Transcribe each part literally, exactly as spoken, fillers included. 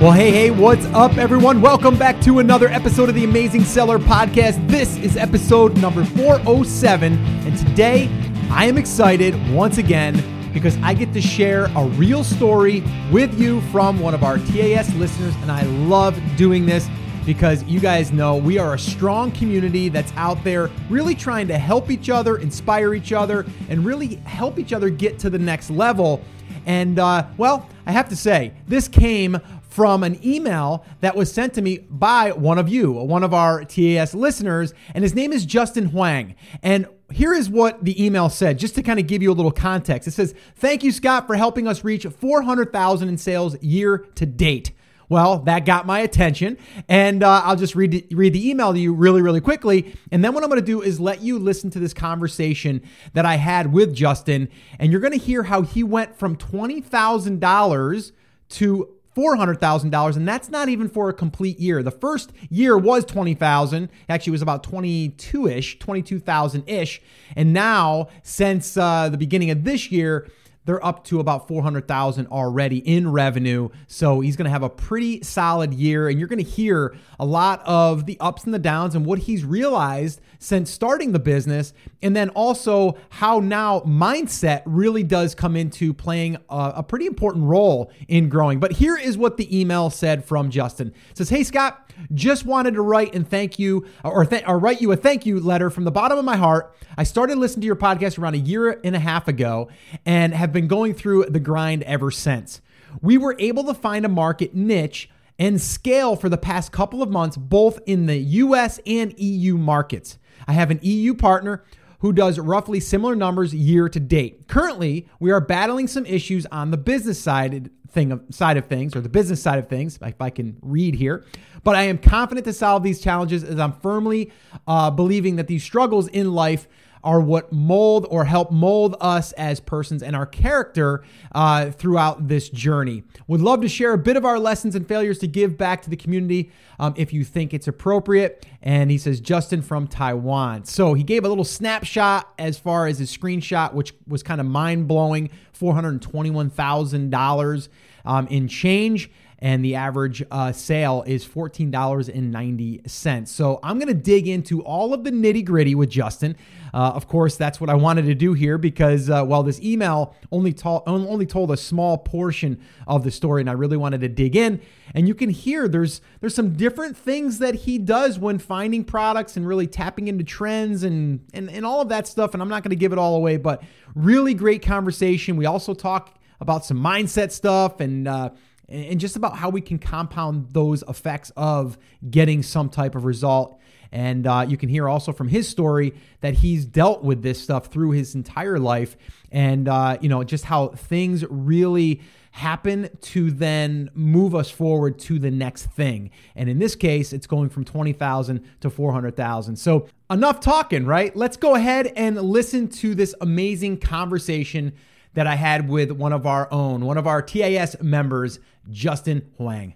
Well, hey, hey, what's up, everyone? Welcome back to another episode of the Amazing Seller Podcast. This is episode number four oh seven, and today I am excited once again because I get to share a real story with you from one of our T A S listeners, and I love doing this because you guys know we are a strong community that's out there really trying to help each other, inspire each other, and really help each other get to the next level. And, uh, well, I have to say, this came from an email that was sent to me by one of you, one of our T A S listeners, and his name is Justin Huang. And here is what the email said, just to kind of give you a little context. It says, "Thank you, Scott, for helping us reach four hundred thousand in sales year to date." Well, that got my attention, and uh, I'll just read the, read the email to you really, really quickly, and then what I'm going to do is let you listen to this conversation that I had with Justin, and you're going to hear how he went from twenty thousand dollars to four hundred thousand dollars, and that's not even for a complete year. The first year was twenty thousand dollars. Actually, it was about twenty-two-ish, twenty-two thousand dollars-ish, and now, since uh, the beginning of this year, they're up to about four hundred thousand dollars already in revenue. So he's going to have a pretty solid year, and you're going to hear a lot of the ups and the downs and what he's realized since starting the business, and then also how now mindset really does come into playing a, a pretty important role in growing. But here is what the email said from Justin. It says, "Hey, Scott, just wanted to write and thank you or, th- or write you a thank you letter from the bottom of my heart. I started listening to your podcast around a year and a half ago and have been Been going through the grind ever since. We were able to find a market niche and scale for the past couple of months, both in the U S and E U markets. I have an E U partner who does roughly similar numbers year to date. Currently, we are battling some issues on the business side thing of, side of things, or the business side of things, if I can read here. But I am confident to solve these challenges, as I'm firmly uh, believing that these struggles in life are what mold or help mold us as persons and our character uh, throughout this journey. Would love to share a bit of our lessons and failures to give back to the community um, if you think it's appropriate." And he says, Justin from Taiwan. So he gave a little snapshot as far as his screenshot, which was kind of mind-blowing, four hundred twenty-one thousand dollars um, in change. And the average uh, sale is fourteen dollars and ninety cents. So I'm going to dig into all of the nitty-gritty with Justin. Uh, of course, that's what I wanted to do here because, uh, well, this email only, to- only told a small portion of the story, and I really wanted to dig in. And you can hear there's there's some different things that he does when finding products and really tapping into trends and, and, and all of that stuff, and I'm not going to give it all away, but really great conversation. We also talk about some mindset stuff and uh And just about how we can compound those effects of getting some type of result. And uh, you can hear also from his story that he's dealt with this stuff through his entire life. And, uh, you know, just how things really happen to then move us forward to the next thing. And in this case, it's going from twenty thousand to four hundred thousand. So enough talking, right? Let's go ahead and listen to this amazing conversation that I had with one of our own, one of our T A S members, Justin Huang.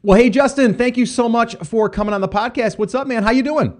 Well, hey, Justin, thank you so much for coming on the podcast. What's up, man? How you doing?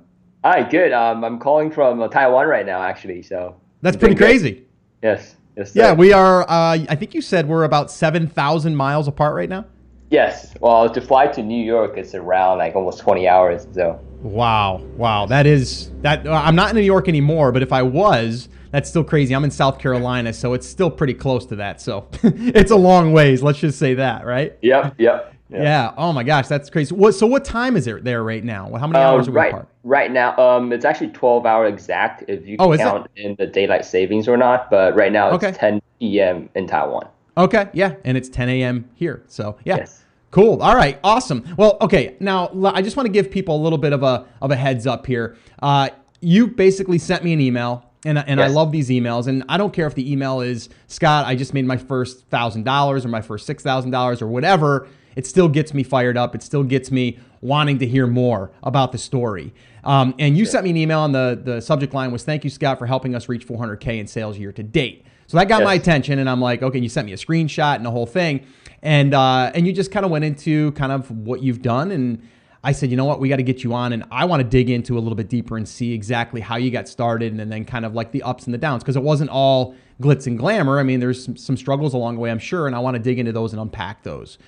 Hi, good. Um, I'm calling from uh, Taiwan right now, actually. So that's pretty crazy. Good. Yes. Yes. Sir. Yeah, we are, uh, I think you said we're about seven thousand miles apart right now? Yes. Well, to fly to New York, it's around like almost twenty hours. So. Wow. Wow. That is, that. I'm not in New York anymore, but if I was, that's still crazy. I'm in South Carolina, so it's still pretty close to that. So it's a long ways. Let's just say that, right? Yep, yep. Yeah. yeah. Oh my gosh, that's crazy. What, so what time is it there right now? How many hours um, are we right, apart? Right now, um, it's actually twelve hour exact if you oh, count in the daylight savings or not. But right now it's okay. ten p.m. in Taiwan. Okay. Yeah, and it's ten a.m. here. So yeah. Yes. Cool. All right. Awesome. Well, okay. Now I just want to give people a little bit of a of a heads up here. Uh, you basically sent me an email. And, and yes. I love these emails, and I don't care if the email is, Scott, I just made my first one thousand dollars or my first six thousand dollars or whatever. It still gets me fired up. It still gets me wanting to hear more about the story. Um, and you sure. sent me an email, and the, the subject line was, "Thank you, Scott, for helping us reach four hundred K in sales year to date." So that got yes. my attention, and I'm like, okay, you sent me a screenshot and the whole thing. And, uh, and you just kind of went into kind of what you've done, and I said, you know what, we got to get you on, and I want to dig into a little bit deeper and see exactly how you got started, and then kind of like the ups and the downs, because it wasn't all glitz and glamour. I mean, there's some, some struggles along the way, I'm sure, and I want to dig into those and unpack those.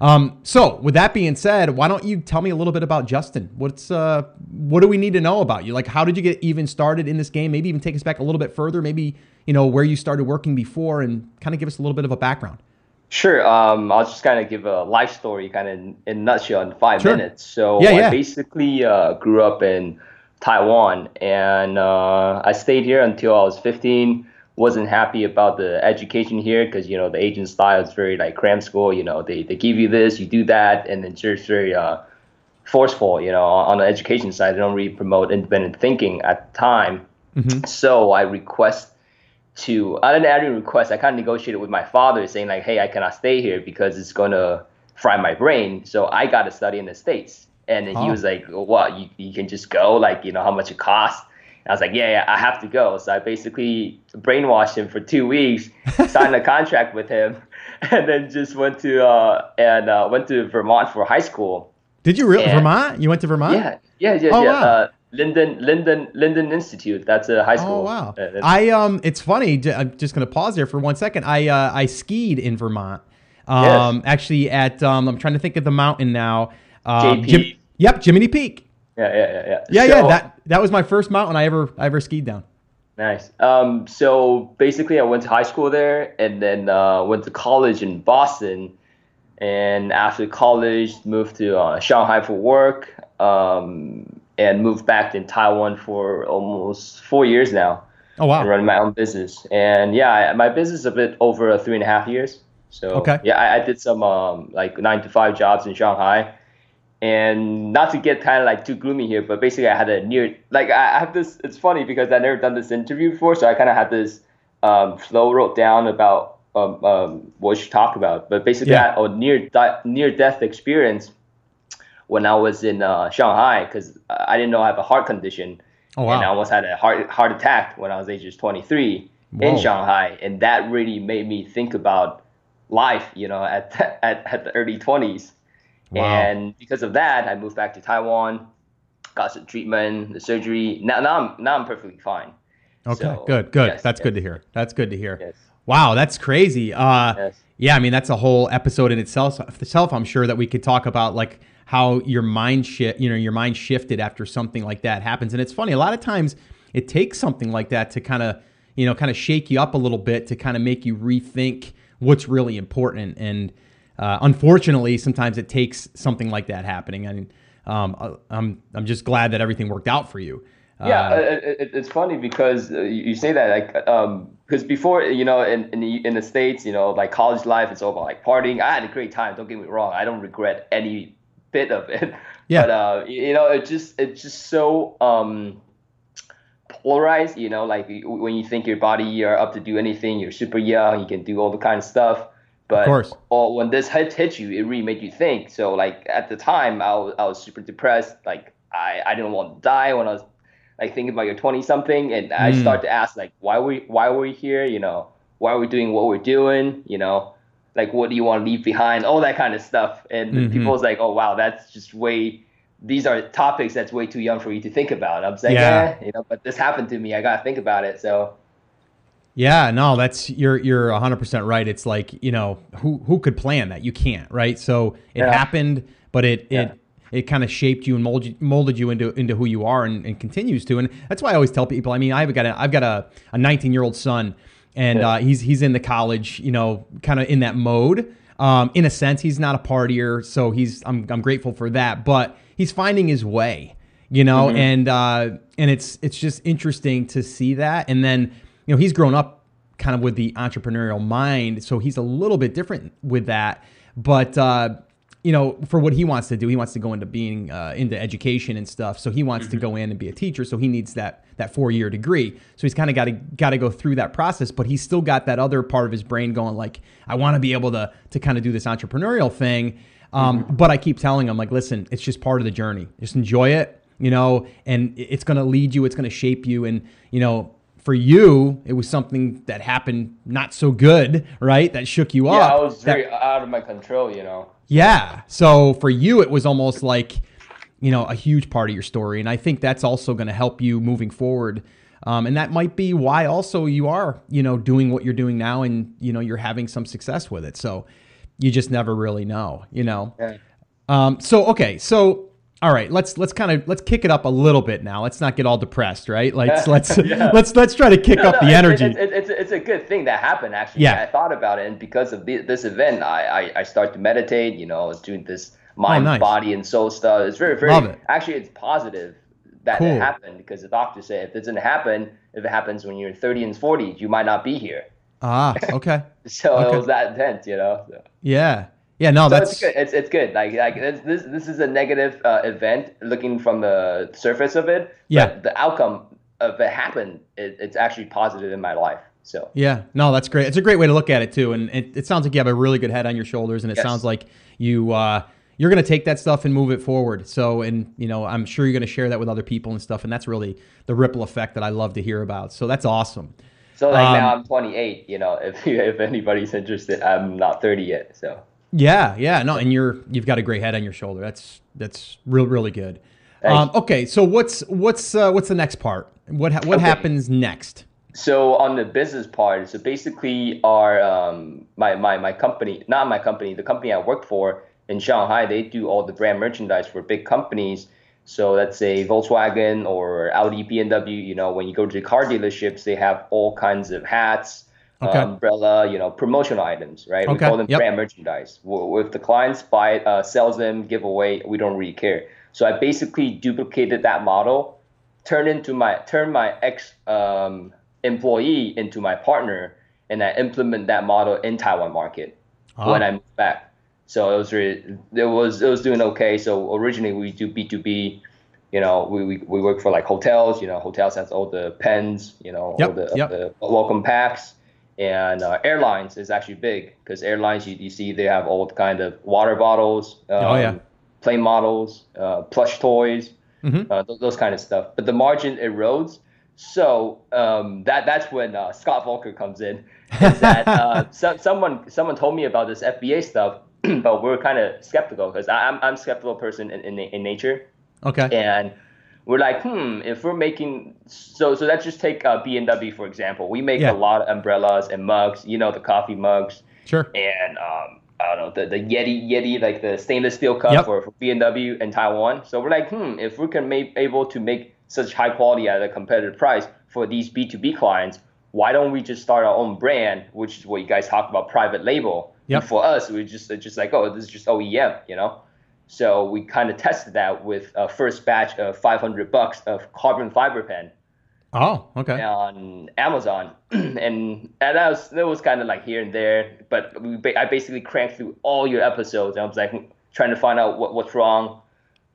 Um, so with that being said, why don't you tell me a little bit about Justin? What's uh, what do we need to know about you? Like, how did you get even started in this game? Maybe even take us back a little bit further, maybe, you know, where you started working before, and kind of give us a little bit of a background. Sure. Um, I'll just kind of give a life story kind of in, in a nutshell in five sure. minutes. So yeah, I yeah. basically uh, grew up in Taiwan, and uh, I stayed here until I was fifteen. Wasn't happy about the education here because, you know, the Asian style is very like cram school. You know, they, they give you this, you do that, and it's just very uh, forceful, you know, on the education side. They don't really promote independent thinking at the time. Mm-hmm. So I request to, I didn't add a request. I kind of negotiated with my father saying like, hey, I cannot stay here because it's going to fry my brain. So I got to study in the States. And then oh. he was like, well, what, you, you can just go, like, you know, how much it costs? I was like, yeah, yeah, I have to go. So I basically brainwashed him for two weeks, signed a contract with him, and then just went to uh, and uh, went to Vermont for high school. Did you really? Vermont? You went to Vermont? Yeah, yeah, yeah, oh, yeah. Wow. Uh, Linden, Linden, Linden Institute. That's a high school. Oh wow! I um, it's funny. I'm just gonna pause there for one second. I uh, I skied in Vermont. Um, yes. actually at um, I'm trying to think of the mountain now. Uh, J P. Jim, yep, Jiminy Peak. Yeah, yeah, yeah, yeah. Yeah, so, yeah. That that was my first mountain I ever I ever skied down. Nice. Um, so basically, I went to high school there, and then uh, went to college in Boston. And after college, moved to uh, Shanghai for work, um, and moved back to Taiwan for almost four years now. Oh wow! Running my own business, and yeah, my business is a bit over three and a half years. So okay. yeah, I, I did some um, like nine to five jobs in Shanghai. And not to get kind of like too gloomy here, but basically I had a near, like I have this, it's funny because I've never done this interview before. So I kind of had this um, flow wrote down about um, um, what you should talk about. But basically yeah. I had a near, di- near death experience when I was in uh, Shanghai because I didn't know I have a heart condition. Oh, wow. And I almost had a heart, heart attack when I was age twenty-three Whoa. In Shanghai. And that really made me think about life, you know, at at, at the early twenties. Wow. And because of that, I moved back to Taiwan, got some treatment, the surgery. Now, now I'm now I'm perfectly fine. Okay, so, good, good. Yes, that's yes. good to hear. That's good to hear. Yes. Wow, that's crazy. Uh, yes. Yeah, I mean, that's a whole episode in itself. Itself, I'm sure that we could talk about like how your mind shift, you know, your mind shifted after something like that happens. And it's funny, a lot of times it takes something like that to kind of, you know, kind of shake you up a little bit to kind of make you rethink what's really important. And Uh, unfortunately, sometimes it takes something like that happening. I mean, um, I'm I'm just glad that everything worked out for you. Uh, yeah, it, it, it's funny because you say that like because um, before, you know, in in the, in the States, you know, like college life, it's all about like partying. I had a great time. Don't get me wrong. I don't regret any bit of it. Yeah. But uh, you know, it just it's just so um, polarized. You know, like when you think your body you're up to do anything, you're super young, you can do all the kind of stuff. But of course. All, when this hit, hit you, it really made you think. So, like, at the time, I was, I was super depressed. Like, I, I didn't want to die when I was, like, thinking about your twenty-something. And mm. I started to ask, like, why we why were we here? You know, why are we doing what we're doing? You know, like, what do you want to leave behind? All that kind of stuff. And mm-hmm. people was like, oh, wow, that's just way – these are topics that's way too young for you to think about. I'm saying, yeah, eh, you know, but this happened to me. I got to think about it. So – Yeah, no, that's you're you're one hundred percent right. It's like, you know, who who could plan that? You can't, right? So it yeah. happened, but it yeah. it it kind of shaped you and molded, molded you into into who you are, and, and continues to. And that's why I always tell people. I mean, I've got a, I've got a, a nineteen year old son, and yeah. uh, he's he's in the college, you know, kind of in that mode. Um, in a sense, he's not a partier, so he's I'm I'm grateful for that. But he's finding his way, you know, mm-hmm. and uh, and it's it's just interesting to see that, and then. You know, he's grown up kind of with the entrepreneurial mind, so he's a little bit different with that. But, uh, you know, for what he wants to do, he wants to go into being uh, into education and stuff. So he wants mm-hmm. to go in and be a teacher. So he needs that that four year degree. So he's kind of got to got to go through that process. But he's still got that other part of his brain going like, I want to be able to to kind of do this entrepreneurial thing. Um, mm-hmm. But I keep telling him like, listen, it's just part of the journey. Just enjoy it, you know, and it's going to lead you. It's going to shape you. And, you know. For you, it was something that happened not so good, right? That shook you yeah, up. Yeah, I was that, very out of my control, you know. Yeah. So for you, it was almost like you know, a huge part of your story. And I think that's also going to help you moving forward. Um, and that might be why also you are, you know, doing what you're doing now and, you know, you're having some success with it. So you just never really know, you know? Yeah. Um, so, okay. So, all right, let's, let's kind of, let's kick it up a little bit now. Let's not get all depressed, right? Like, yeah. let's, yeah. let's, let's try to kick no, up no, the energy. It's, it's, it's, it's a good thing that happened, actually. Yeah. I thought about it. And because of the, this event, I, I, I started to meditate, you know, I was doing this mind, oh, nice. body, and soul stuff. It's very, very, it. actually, it's positive that cool. it happened, because the doctor said, if it doesn't happen, if it happens when you're thirty and forty, you might not be here. Ah, okay. so okay. It was that intense, you know? So. Yeah. Yeah, no, so that's it's good. It's, it's good. Like like it's, this this is a negative uh, event looking from the surface of it. Yeah. But the outcome of it happened, it, it's actually positive in my life. So yeah, no, that's great. It's a great way to look at it too. And it, it sounds like you have a really good head on your shoulders, and it yes. sounds like you uh, you're going to take that stuff and move it forward. So, and you know, I'm sure you're going to share that with other people and stuff. And that's really the ripple effect that I love to hear about. So that's awesome. So like um, now I'm twenty-eight. You know, if if anybody's interested, I'm not thirty yet. So. Yeah, yeah, no, and you're you've got a great head on your shoulder. That's that's real really good. Um, okay, so what's what's uh, what's the next part? What ha- what okay. happens next? So on the business part, so basically our um my, my my company, not my company, the company I work for in Shanghai, they do all the brand merchandise for big companies. So let's say Volkswagen or Audi, B M W. You know, when you go to the car dealerships, they have all kinds of hats. Okay. Umbrella, you know, promotional items, right? Okay. We call them yep. brand merchandise. If the clients buy it, uh, sells them, give away, we don't really care. So I basically duplicated that model, turned into my turned my ex um, employee into my partner, and I implement that model in Taiwan market oh. when I moved back. So it was really, it was it was doing okay. So originally we do B two B. You know, we, we we work for like hotels. You know, hotels has all the pens. You know, yep. all the, yep. the welcome packs. And uh, airlines is actually big, because airlines, you, you see they have all kind of water bottles, um, oh, yeah. plane models, uh, plush toys, mm-hmm. uh, th- those kind of stuff. But the margin erodes. So um, that that's when uh, Scott Volker comes in. Is that uh, so, someone someone told me about this F B A stuff, but we were kind of skeptical, because I'm I'm a skeptical person in, in in nature. Okay. And we're like, hmm, if we're making, so so let's just take uh, B M W, for example. We make yeah. a lot of umbrellas and mugs, you know, the coffee mugs. Sure. And um, I don't know, the, the Yeti, Yeti, like the stainless steel cup yep. for, for B M W in Taiwan. So we're like, hmm, if we can make, able to make such high quality at a competitive price for these B two B clients, why don't we just start our own brand, which is what you guys talk about, private label. Yep. And for us, we're just, just like, oh, this is just O E M, you know? So we kind of tested that with a first batch of five hundred bucks of carbon fiber pen. Oh, okay. On Amazon, and and that was that was kind of like here and there, but we, I basically cranked through all your episodes, and I was like trying to find out what, what's wrong,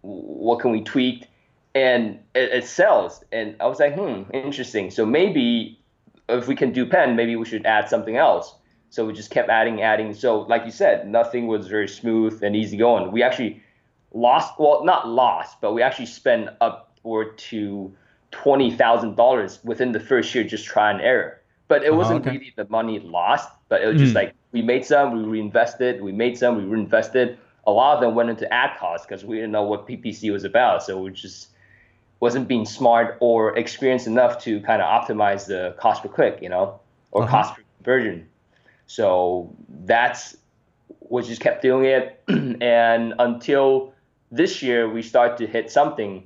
what can we tweak, and it, it sells. And I was like, hmm, interesting. So maybe if we can do pen, maybe we should add something else. So we just kept adding, adding. So like you said, nothing was very smooth and easy going. We actually lost, well, not lost, but we actually spent upward to twenty thousand dollars within the first year, just try and error. But it wasn't oh, okay. really the money lost, but it was mm. just like, we made some, we reinvested, we made some, we reinvested. A lot of them went into ad costs because we didn't know what P P C was about. So we just wasn't being smart or experienced enough to kind of optimize the cost per click, you know, or uh-huh. cost per conversion. So that's, we just kept doing it. And until this year, we start to hit something,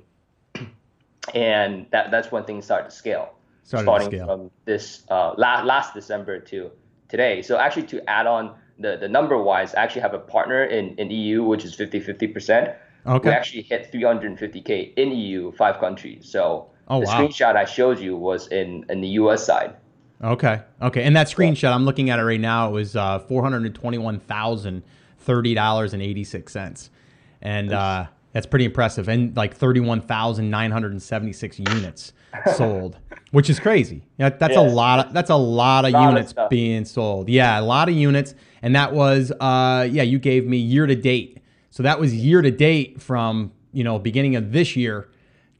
and that that's when things start to scale. Started Starting to scale. From this uh, la- last December to today. So actually, to add on the, the number-wise, I actually have a partner in, in E U, which is fifty-fifty percent. Okay. We actually hit three hundred fifty thousand in E U, five countries. So oh, the wow. screenshot I showed you was in, in the U S side. Okay. Okay. And that screenshot, I'm looking at it right now, it was uh, four hundred twenty-one thousand thirty dollars and eighty-six cents. And uh, that's pretty impressive. And like thirty-one thousand nine hundred seventy-six units sold, which is crazy. That, that's yeah. a lot of, that's a lot of a lot units of being sold. Yeah. A lot of units. And that was, uh, yeah, you gave me year to date. So that was year to date from, you know, beginning of this year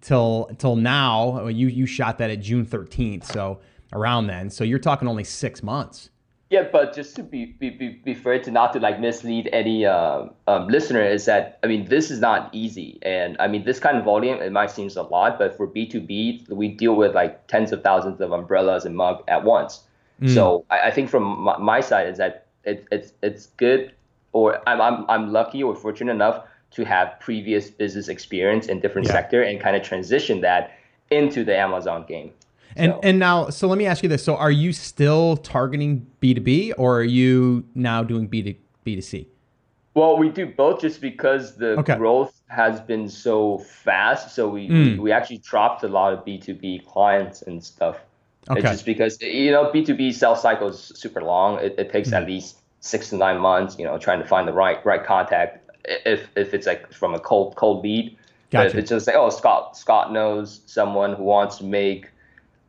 till, till now. You, you shot that at June thirteenth. So around then. So you're talking only six months. Yeah, but just to be be be, be fair, to not to like mislead any uh, um, listener, is that I mean this is not easy, and I mean this kind of volume it might seem a lot, but for B two B we deal with like tens of thousands of umbrellas and mug at once. Mm. So I, I think from my, my side is that it, it's it's good, or I'm I'm I'm lucky or fortunate enough to have previous business experience in different yeah. sector and kind of transition that into the Amazon game. And so. and now, so let me ask you this. So are you still targeting B two B or are you now doing B two B two C? Well, we do both just because the okay. growth has been so fast. So we, mm. we, we actually dropped a lot of B two B clients and stuff. Okay. It's just because, you know, B two B sales cycle is super long. It, it takes mm. at least six to nine months, you know, trying to find the right right contact. If if it's like from a cold cold lead, gotcha. But if it's just like, oh, Scott Scott knows someone who wants to make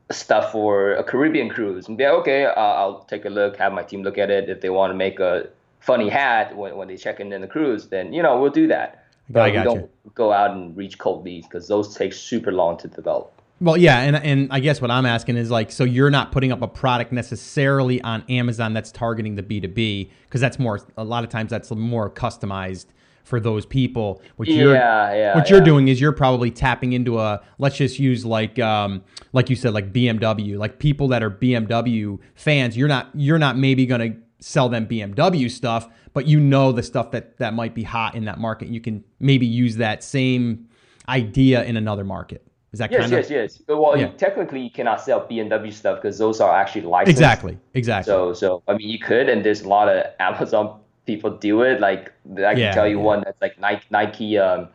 stuff for a Caribbean cruise, and be like, okay, uh, I'll take a look, have my team look at it. If they want to make a funny hat when when they check in in the cruise, then you know we'll do that. But I gotcha. We don't go out and reach cold leads because those take super long to develop. Well, yeah, and and I guess what I'm asking is like, so you're not putting up a product necessarily on Amazon that's targeting the B two B because that's more a lot of times that's more customized for those people. What you're, yeah, yeah, what you're yeah. doing is you're probably tapping into a, let's just use like, um, like you said, like B M W, like people that are B M W fans. You're not, you're not maybe going to sell them B M W stuff, but you know the stuff that, that might be hot in that market. You can maybe use that same idea in another market. Is that yes, kind yes, of? Yes, yes, yes. Well, yeah. you technically you cannot sell B M W stuff because those are actually licensed. Exactly, exactly. So, so I mean, you could, and there's a lot of Amazon people do it. Like I can yeah, tell you yeah. one that's like Nike. Nike um,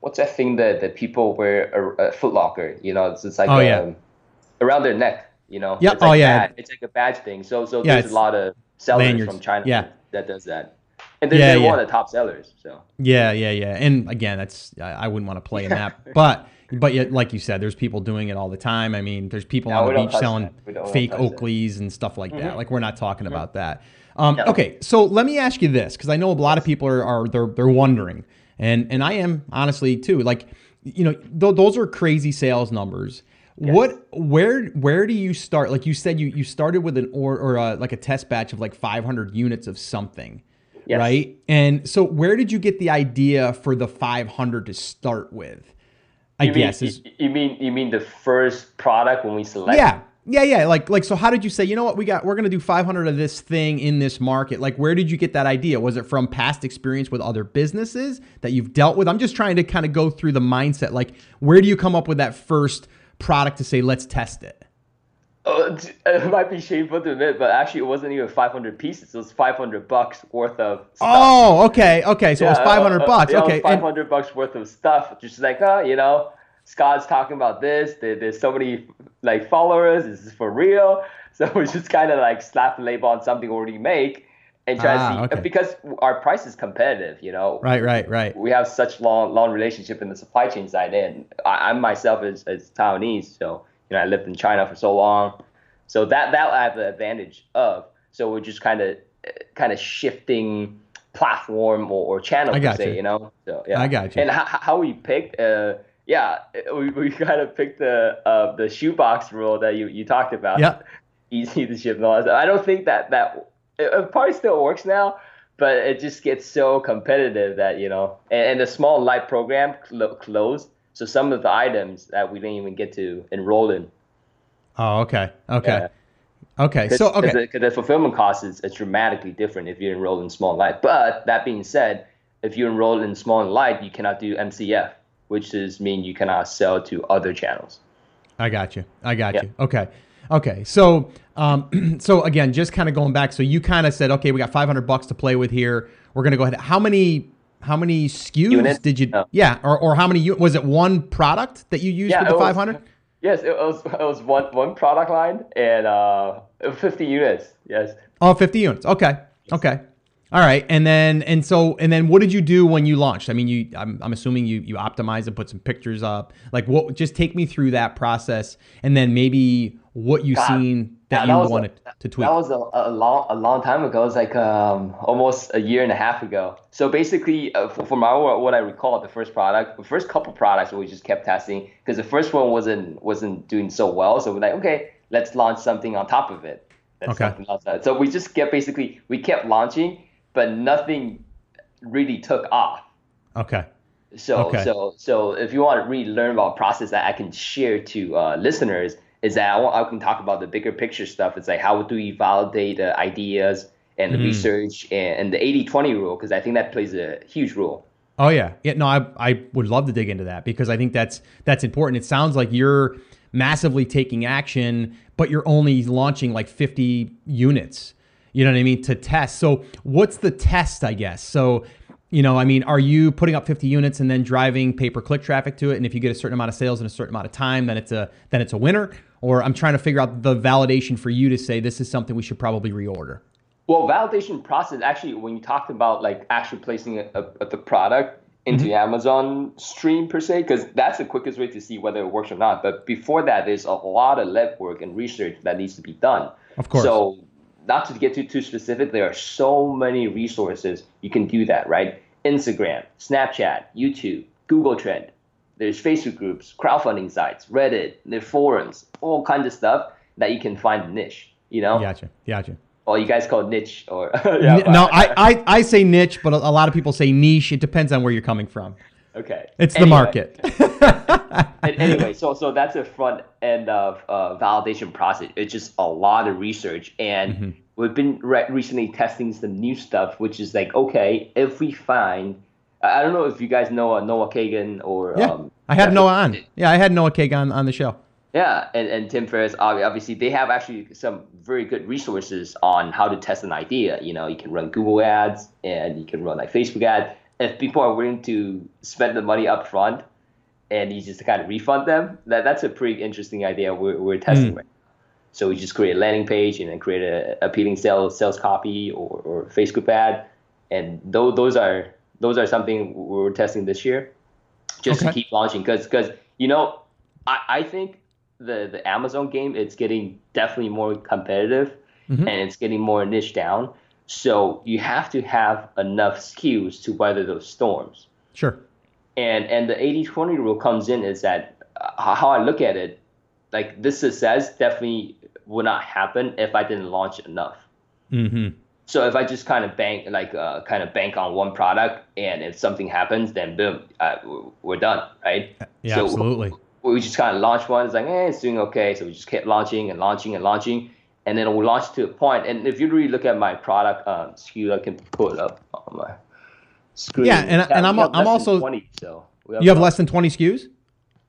what's that thing that, that people wear? A, a Footlocker. You know, it's, it's like oh, a, yeah. um, around their neck. You know. Yeah. It's like oh yeah. Bad. It's like a badge thing. So so yeah, there's a lot of sellers lanyards. From China yeah. that does that, and they're, yeah, they're yeah. one of the top sellers. So. Yeah, yeah, yeah. And again, that's I, I wouldn't want to play in that, but. But yet, like you said, there's people doing it all the time. I mean, there's people no, on the beach selling fake Oakleys and stuff like mm-hmm. that. Like we're not talking mm-hmm. about that. Um, no. Okay, so let me ask you this because I know a lot of people are, are they're they're wondering, and and I am honestly too. Like, you know, th- those are crazy sales numbers. Yes. What where where do you start? Like you said, you you started with an or or a, like a test batch of like five hundred units of something, yes. right? And so where did you get the idea for the five hundred to start with? I you guess mean, is, you mean you mean the first product when we select? Yeah, yeah, yeah. Like like so, how did you say? You know what? We got we're gonna do five hundred of this thing in this market. Like, where did you get that idea? Was it from past experience with other businesses that you've dealt with? I'm just trying to kind of go through the mindset. Like, where do you come up with that first product to say let's test it? Oh, it might be shameful to admit, but actually, it wasn't even five hundred pieces. It was five hundred bucks worth of stuff. Oh, okay, okay. So yeah, it was five hundred uh, bucks. Uh, okay, know, five hundred and bucks worth of stuff. Just like, oh, you know, Scott's talking about this. There, there's so many like followers. This is for real. So we just kind of like slap the label on something we already make and try ah, to see okay. because our price is competitive. You know, right, right, right. We have such long, long relationship in the supply chain side, and I, I myself is, is Taiwanese, so. You know, I lived in China for so long, so that that I have the advantage of. So we're just kind of kind of shifting platform or, or channel, I got say, you. you know. So yeah, I got you. And how, how we picked, uh, yeah, we, we kind of picked the uh, the shoebox rule that you, you talked about. Yeah, easy to ship and all that. I don't think that that it, it probably still works now, but it just gets so competitive that you know. And, and the small light program cl- closed. So some of the items that we didn't even get to enroll in. Oh, okay, okay, yeah. okay. Cause, so okay, because the, the fulfillment cost is it's dramatically different if you enroll in small and light. But that being said, if you enroll in small and light, you cannot do M C F, which is mean you cannot sell to other channels. I got you. I got yeah. you. Okay, okay. So, um, so again, just kind of going back. So you kind of said, okay, we got five hundred bucks to play with here. We're gonna go ahead. How many? How many S K Us units? Did you, no. yeah, or, or how many, was it one product that you used yeah, with the five hundred? Yes, it was it was one one product line and uh, fifty units, yes. Oh, fifty units, okay, yes. okay. All right, and then, and so, and then what did you do when you launched? I mean, you, I'm, I'm assuming you, you optimized and put some pictures up. Like what, just take me through that process and then maybe what you've God. seen that, that you wanted a, to tweet. That was a, a long, a long time ago. It was like um, almost a year and a half ago. So basically, uh, for, for my what I recall, the first product, the first couple products, we just kept testing because the first one wasn't wasn't doing so well. So we're like, okay, let's launch something on top of it. That's okay. Something else. So we just kept basically, we kept launching, but nothing really took off. Okay. So, okay. so, so if you want to really learn about process that I can share to uh, listeners is that I, want, I can talk about the bigger picture stuff. It's like, how do we validate the ideas and the mm. research and, and the eighty twenty rule? Cause I think that plays a huge role. Oh yeah. Yeah. No, I, I would love to dig into that because I think that's, that's important. It sounds like you're massively taking action, but you're only launching like fifty units, you know what I mean? To test. So what's the test, I guess? So, you know, I mean, are you putting up fifty units and then driving pay-per-click traffic to it? And if you get a certain amount of sales in a certain amount of time, then it's a then it's a winner? Or I'm trying to figure out the validation for you to say this is something we should probably reorder. Well, validation process, actually, when you talked about like actually placing a, a, the product into mm-hmm. Amazon stream per se, because that's the quickest way to see whether it works or not. But before that, there's a lot of legwork and research that needs to be done. Of course. So not to get too, too specific, there are so many resources you can do that, right? Instagram, Snapchat, YouTube, Google Trend. There's Facebook groups, crowdfunding sites, Reddit, their forums, all kinds of stuff that you can find a niche, you know? Gotcha, gotcha. Well, you guys call it niche or... yeah, no, I, I, I say niche, but a lot of people say niche. It depends on where you're coming from. Okay. It's anyway. The market. Anyway, so so that's the front end of uh, validation process. It's just a lot of research. And mm-hmm. we've been re- recently testing some new stuff, which is like, okay, if we find, I don't know if you guys know uh, Noah Kagan or... Yeah, um, I had Noah on. Yeah, I had Noah Kagan on the show. Yeah, and, and Tim Ferriss, obviously, they have actually some very good resources on how to test an idea. You know, you can run Google ads and you can run like Facebook ads. If people are willing to spend the money up front and you just kind of refund them, that, that's a pretty interesting idea we're, we're testing mm. right now. So we just create a landing page and then create a appealing sales sales copy or, or Facebook ad. And those those are those are something we're testing this year just okay. to keep launching. Because, because you know, I, I think the, the Amazon game, it's getting definitely more competitive mm-hmm. and it's getting more niche down. So you have to have enough S K Us to weather those storms. Sure. And and the eighty twenty rule comes in is that uh, how I look at it, like this success definitely would not happen if I didn't launch enough. Mm-hmm. So if I just kind of bank, like uh, kind of bank on one product, and if something happens, then boom, uh, we're done, right? Yeah, so absolutely. We, we just kind of launch one. It's like, eh, it's doing okay. So we just kept launching and launching and launching, and then we launched to a point. And if you really look at my product um, S K U, I can pull it up on my screen. Yeah, and, and I'm I'm also twenty. So have you have less than twenty S K Us.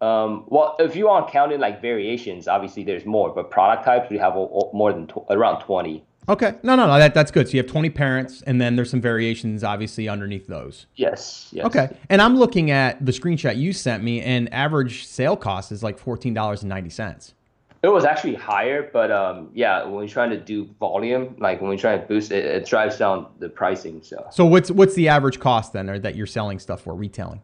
Um, well, if you aren't counting like variations, obviously there's more, but product types, we have more than tw- around twenty. Okay. No, no, no, that, that's good. So you have twenty parents and then there's some variations obviously underneath those. Yes. Yes. Okay. And I'm looking at the screenshot you sent me and average sale cost is like fourteen dollars and ninety cents. It was actually higher, but, um, yeah, when we're trying to do volume, like when we try to boost it, it drives down the pricing. So, so what's, what's the average cost then, or that you're selling stuff for retailing?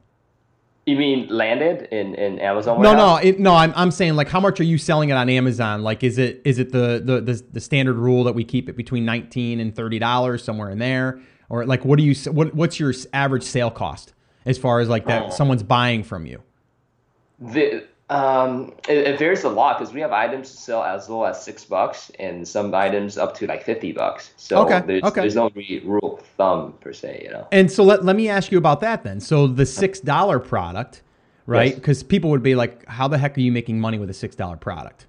You mean landed in, in Amazon? No, no, it, no. I'm I'm saying like, how much are you selling it on Amazon? Like, is it is it the the the, the standard rule that we keep it between nineteen dollars and thirty dollars somewhere in there, or like what do you what what's your average sale cost as far as like that oh. someone's buying from you? The um it, it varies a lot because we have items to sell as low as six bucks and some items up to like fifty bucks. So okay. there's okay. there's no rule of thumb per se, you know. And so let let me ask you about that then. So the six dollar product, right? Because yes. people would be like, "How the heck are you making money with a six dollar product?"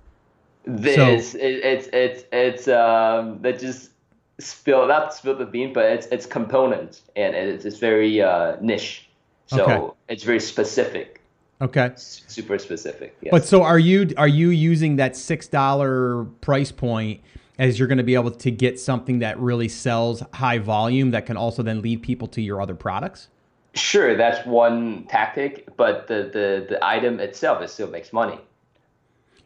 This so, it, it's it's it's um that just spilled not spilled the bean, but it's it's components and it's it's very uh, niche, so okay. it's very specific. Okay. Super specific. Yes. But so are you are you using that six dollar price point as you're going to be able to get something that really sells high volume that can also then lead people to your other products? Sure, that's one tactic, but the the, the item itself it still makes money.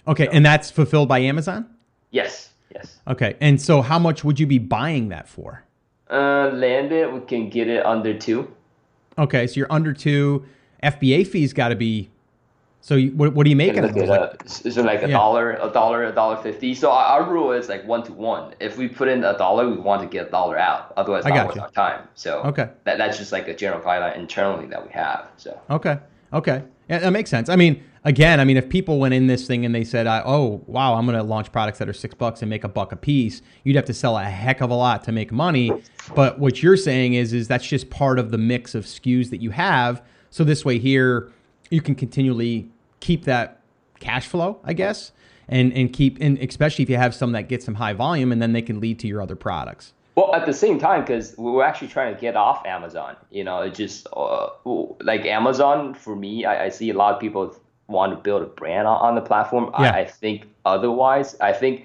Okay, so. And that's fulfilled by Amazon? Yes, yes. Okay, and so how much would you be buying that for? Uh, landed, we can get it under two. Okay, so you're under two. F B A fees got to be. So you, what, what are you making? Is it like, so like a yeah. dollar, a dollar, a dollar fifty? So our, our rule is like one to one. If we put in a dollar, we want to get a dollar out. Otherwise, it's not worth our time. So okay. that that's just like a general guideline internally that we have. So okay, okay, Yeah, that makes sense. I mean, again, I mean, if people went in this thing and they said, oh, wow, I'm going to launch products that are six bucks and make a buck a piece, you'd have to sell a heck of a lot to make money. But what you're saying is, is that's just part of the mix of S K Us that you have. So this way here, you can continually keep that cash flow, I guess, and, and keep, and especially if you have some that get some high volume, and then they can lead to your other products. Well, at the same time, because we're actually trying to get off Amazon, you know, it just uh, like Amazon for me, I, I see a lot of people want to build a brand on, on the platform. Yeah. I, I think otherwise, I think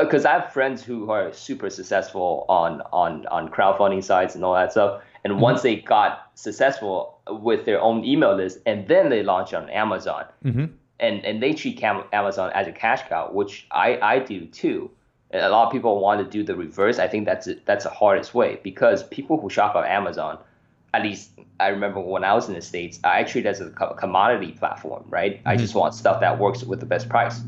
because uh, I have friends who are super successful on, on, on crowdfunding sites and all that stuff. And mm-hmm. once they got successful with their own email list and then they launch on Amazon mm-hmm. and, and they treat Cam- Amazon as a cash cow, which I, I do too. A lot of people want to do the reverse. I think that's a, that's the hardest way, because people who shop on Amazon, at least I remember when I was in the States, I treat it as a commodity platform, right? Mm-hmm. I just want stuff that works with the best price.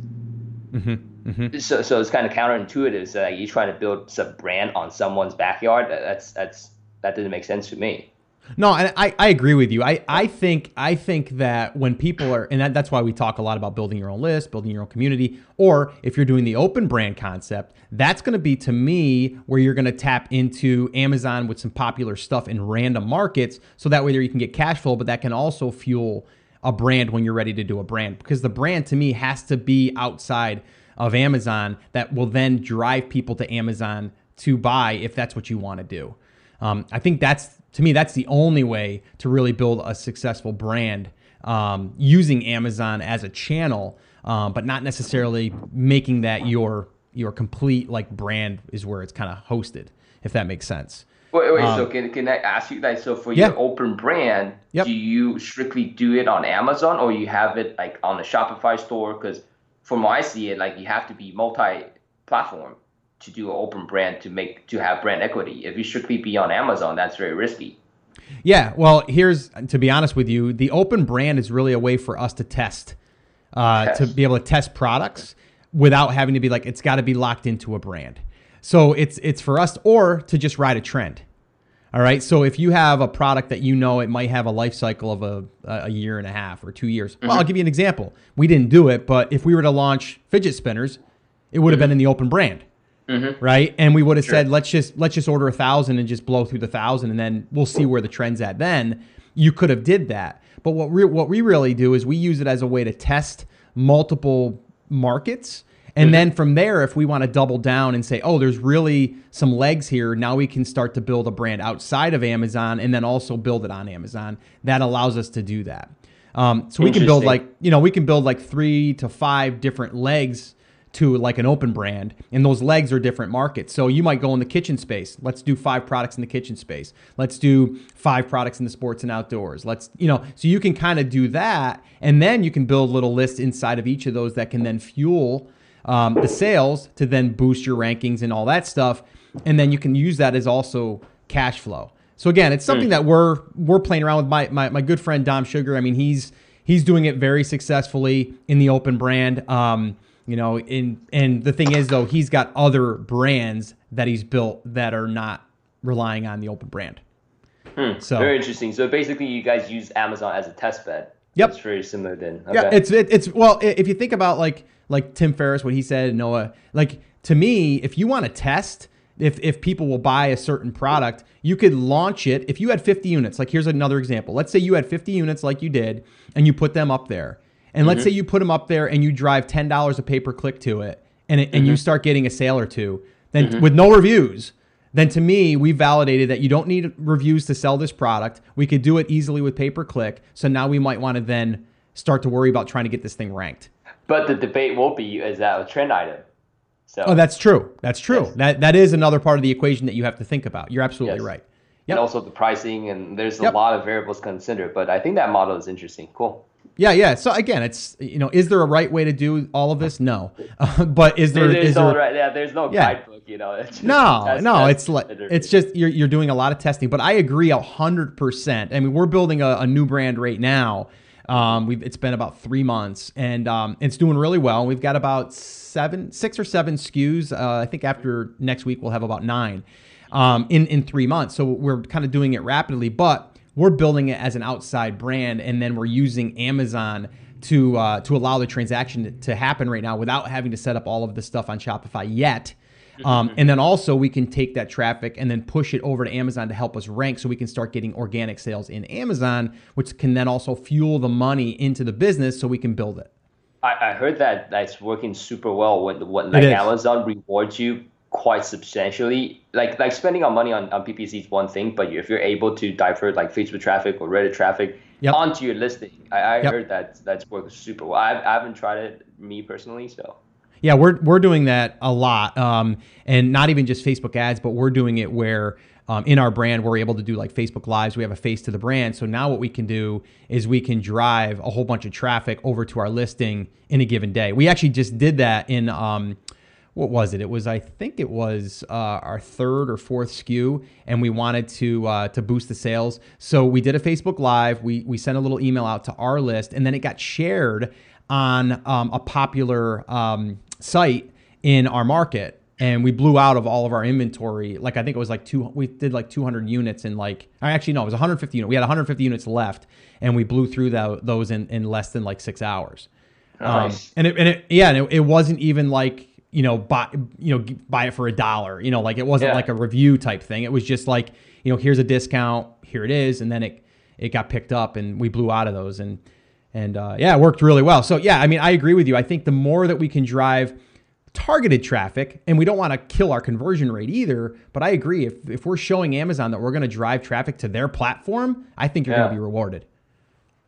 Mm-hmm. Mm-hmm. So so it's kind of counterintuitive. So like you're trying to build some brand on someone's backyard. That's that's that doesn't make sense to me. No, and I, I agree with you. I, I think I think that when people are, and that, that's why we talk a lot about building your own list, building your own community, or if you're doing the open brand concept, that's going to be, to me, where you're going to tap into Amazon with some popular stuff in random markets. So that way there you can get cash flow, but that can also fuel a brand when you're ready to do a brand, because the brand to me has to be outside of Amazon that will then drive people to Amazon to buy if that's what you want to do. Um, I think that's, to me, that's the only way to really build a successful brand, um, using Amazon as a channel, um, but not necessarily making that your your complete like brand is where it's kind of hosted, if that makes sense. Wait, wait. Um, so can can I ask you, like, so for yeah. your open brand, yep. do you strictly do it on Amazon, or you have it like on the Shopify store? Because from what I see it, like you have to be multi-platform to do an open brand to make to have brand equity. If you strictly be on Amazon, that's very risky. Yeah, well, here's, to be honest with you, the open brand is really a way for us to test, uh, test. to be able to test products without having to be like, it's got to be locked into a brand. So it's it's for us, or to just ride a trend. All right. So if you have a product that you know it might have a life cycle of a a year and a half or two years. Mm-hmm. Well, I'll give you an example. We didn't do it, but if we were to launch fidget spinners, it would have mm-hmm. been in the open brand. Mm-hmm. Right. And we would have sure. said, let's just let's just order a thousand and just blow through the thousand. And then we'll see where the trend's at. Then you could have did that. But what we what we really do is we use it as a way to test multiple markets. And mm-hmm. then from there, if we want to double down and say, oh, there's really some legs here. Now we can start to build a brand outside of Amazon and then also build it on Amazon. That allows us to do that. Um, so we can build like, you know, we can build like three to five different legs to like an open brand, and those legs are different markets. So you might go in the kitchen space. Let's do five products in the kitchen space. Let's do five products in the sports and outdoors. Let's, you know, so you can kind of do that. And then you can build little lists inside of each of those that can then fuel um, the sales to then boost your rankings and all that stuff. And then you can use that as also cash flow. So again, it's something that we're, we're playing around with. My, my, my good friend, Dom Sugar. I mean, he's, he's doing it very successfully in the open brand. Um, You know, in, and the thing is, though, he's got other brands that he's built that are not relying on the open brand. Hmm, so very interesting. So basically, you guys use Amazon as a test bed. Yep. It's very similar then. Okay. Yeah, it's it, it's well, if you think about like like Tim Ferriss, what he said, Noah, like to me, if you want to test if if people will buy a certain product, you could launch it. If you had fifty units, like here's another example. Let's say you had fifty units like you did and you put them up there. And let's mm-hmm. say you put them up there and you drive ten dollars a pay-per-click to it and it, mm-hmm. and you start getting a sale or two, then mm-hmm. with no reviews, then to me, we validated that you don't need reviews to sell this product. We could do it easily with pay-per-click. So now we might want to then start to worry about trying to get this thing ranked. But the debate won't be, is that a trend item? So Oh, that's true. That's true. Yes. That That is another part of the equation that you have to think about. You're absolutely yes. right. Yep. And also the pricing, and there's a yep. lot of variables considered, but I think that model is interesting. Cool. Yeah, yeah. So again, it's, you know, is there a right way to do all of this? No, uh, but is there? There is, is no there, right. Yeah, there's no yeah. guidebook, you know. It's just no, test, no. Test, it's like literally. It's just you're you're doing a lot of testing. But I agree a hundred percent. I mean, we're building a, a new brand right now. Um, we've it's been about three months, and um, it's doing really well. We've got about seven, six or seven S K Us. Uh, I think after next week we'll have about nine um, in in three months. So we're kind of doing it rapidly, but We're building it as an outside brand, and then we're using Amazon to uh, to allow the transaction to happen right now without having to set up all of this stuff on Shopify yet. Um, and then also we can take that traffic and then push it over to Amazon to help us rank, so we can start getting organic sales in Amazon, which can then also fuel the money into the business so we can build it. I, I heard that that's working super well when, when like Amazon rewards you quite substantially. Like like spending our money on, on P P C is one thing, but if you're able to divert like Facebook traffic or Reddit traffic yep. onto your listing, I, I yep. heard that that's working super well. I, I haven't tried it, me personally, so... Yeah, we're we're doing that a lot, um, and not even just Facebook ads, but we're doing it where um, in our brand, we're able to do like Facebook Lives. We have a face to the brand. So now what we can do is we can drive a whole bunch of traffic over to our listing in a given day. We actually just did that in, um, what was it? It was, I think it was uh, our third or fourth S K U, and we wanted to uh, to boost the sales. So we did a Facebook Live. We, we sent a little email out to our list, and then it got shared on um, a popular um, site in our market, and we blew out of all of our inventory. Like I think it was like two, we did like two hundred units in like, actually no, it was one hundred fifty units. We had one hundred fifty units left, and we blew through the, those in, in less than like six hours. Nice. Um, and it, and it, yeah, and it, it wasn't even like, you know, buy, you know, buy it for a dollar, you know, like it wasn't yeah. like a review type thing. It was just like, you know, here's a discount, here it is. And then it, it got picked up, and we blew out of those. And And uh, yeah, it worked really well. So yeah, I mean, I agree with you. I think the more that we can drive targeted traffic, and we don't want to kill our conversion rate either, but I agree. If if we're showing Amazon that we're going to drive traffic to their platform, I think you're yeah. going to be rewarded.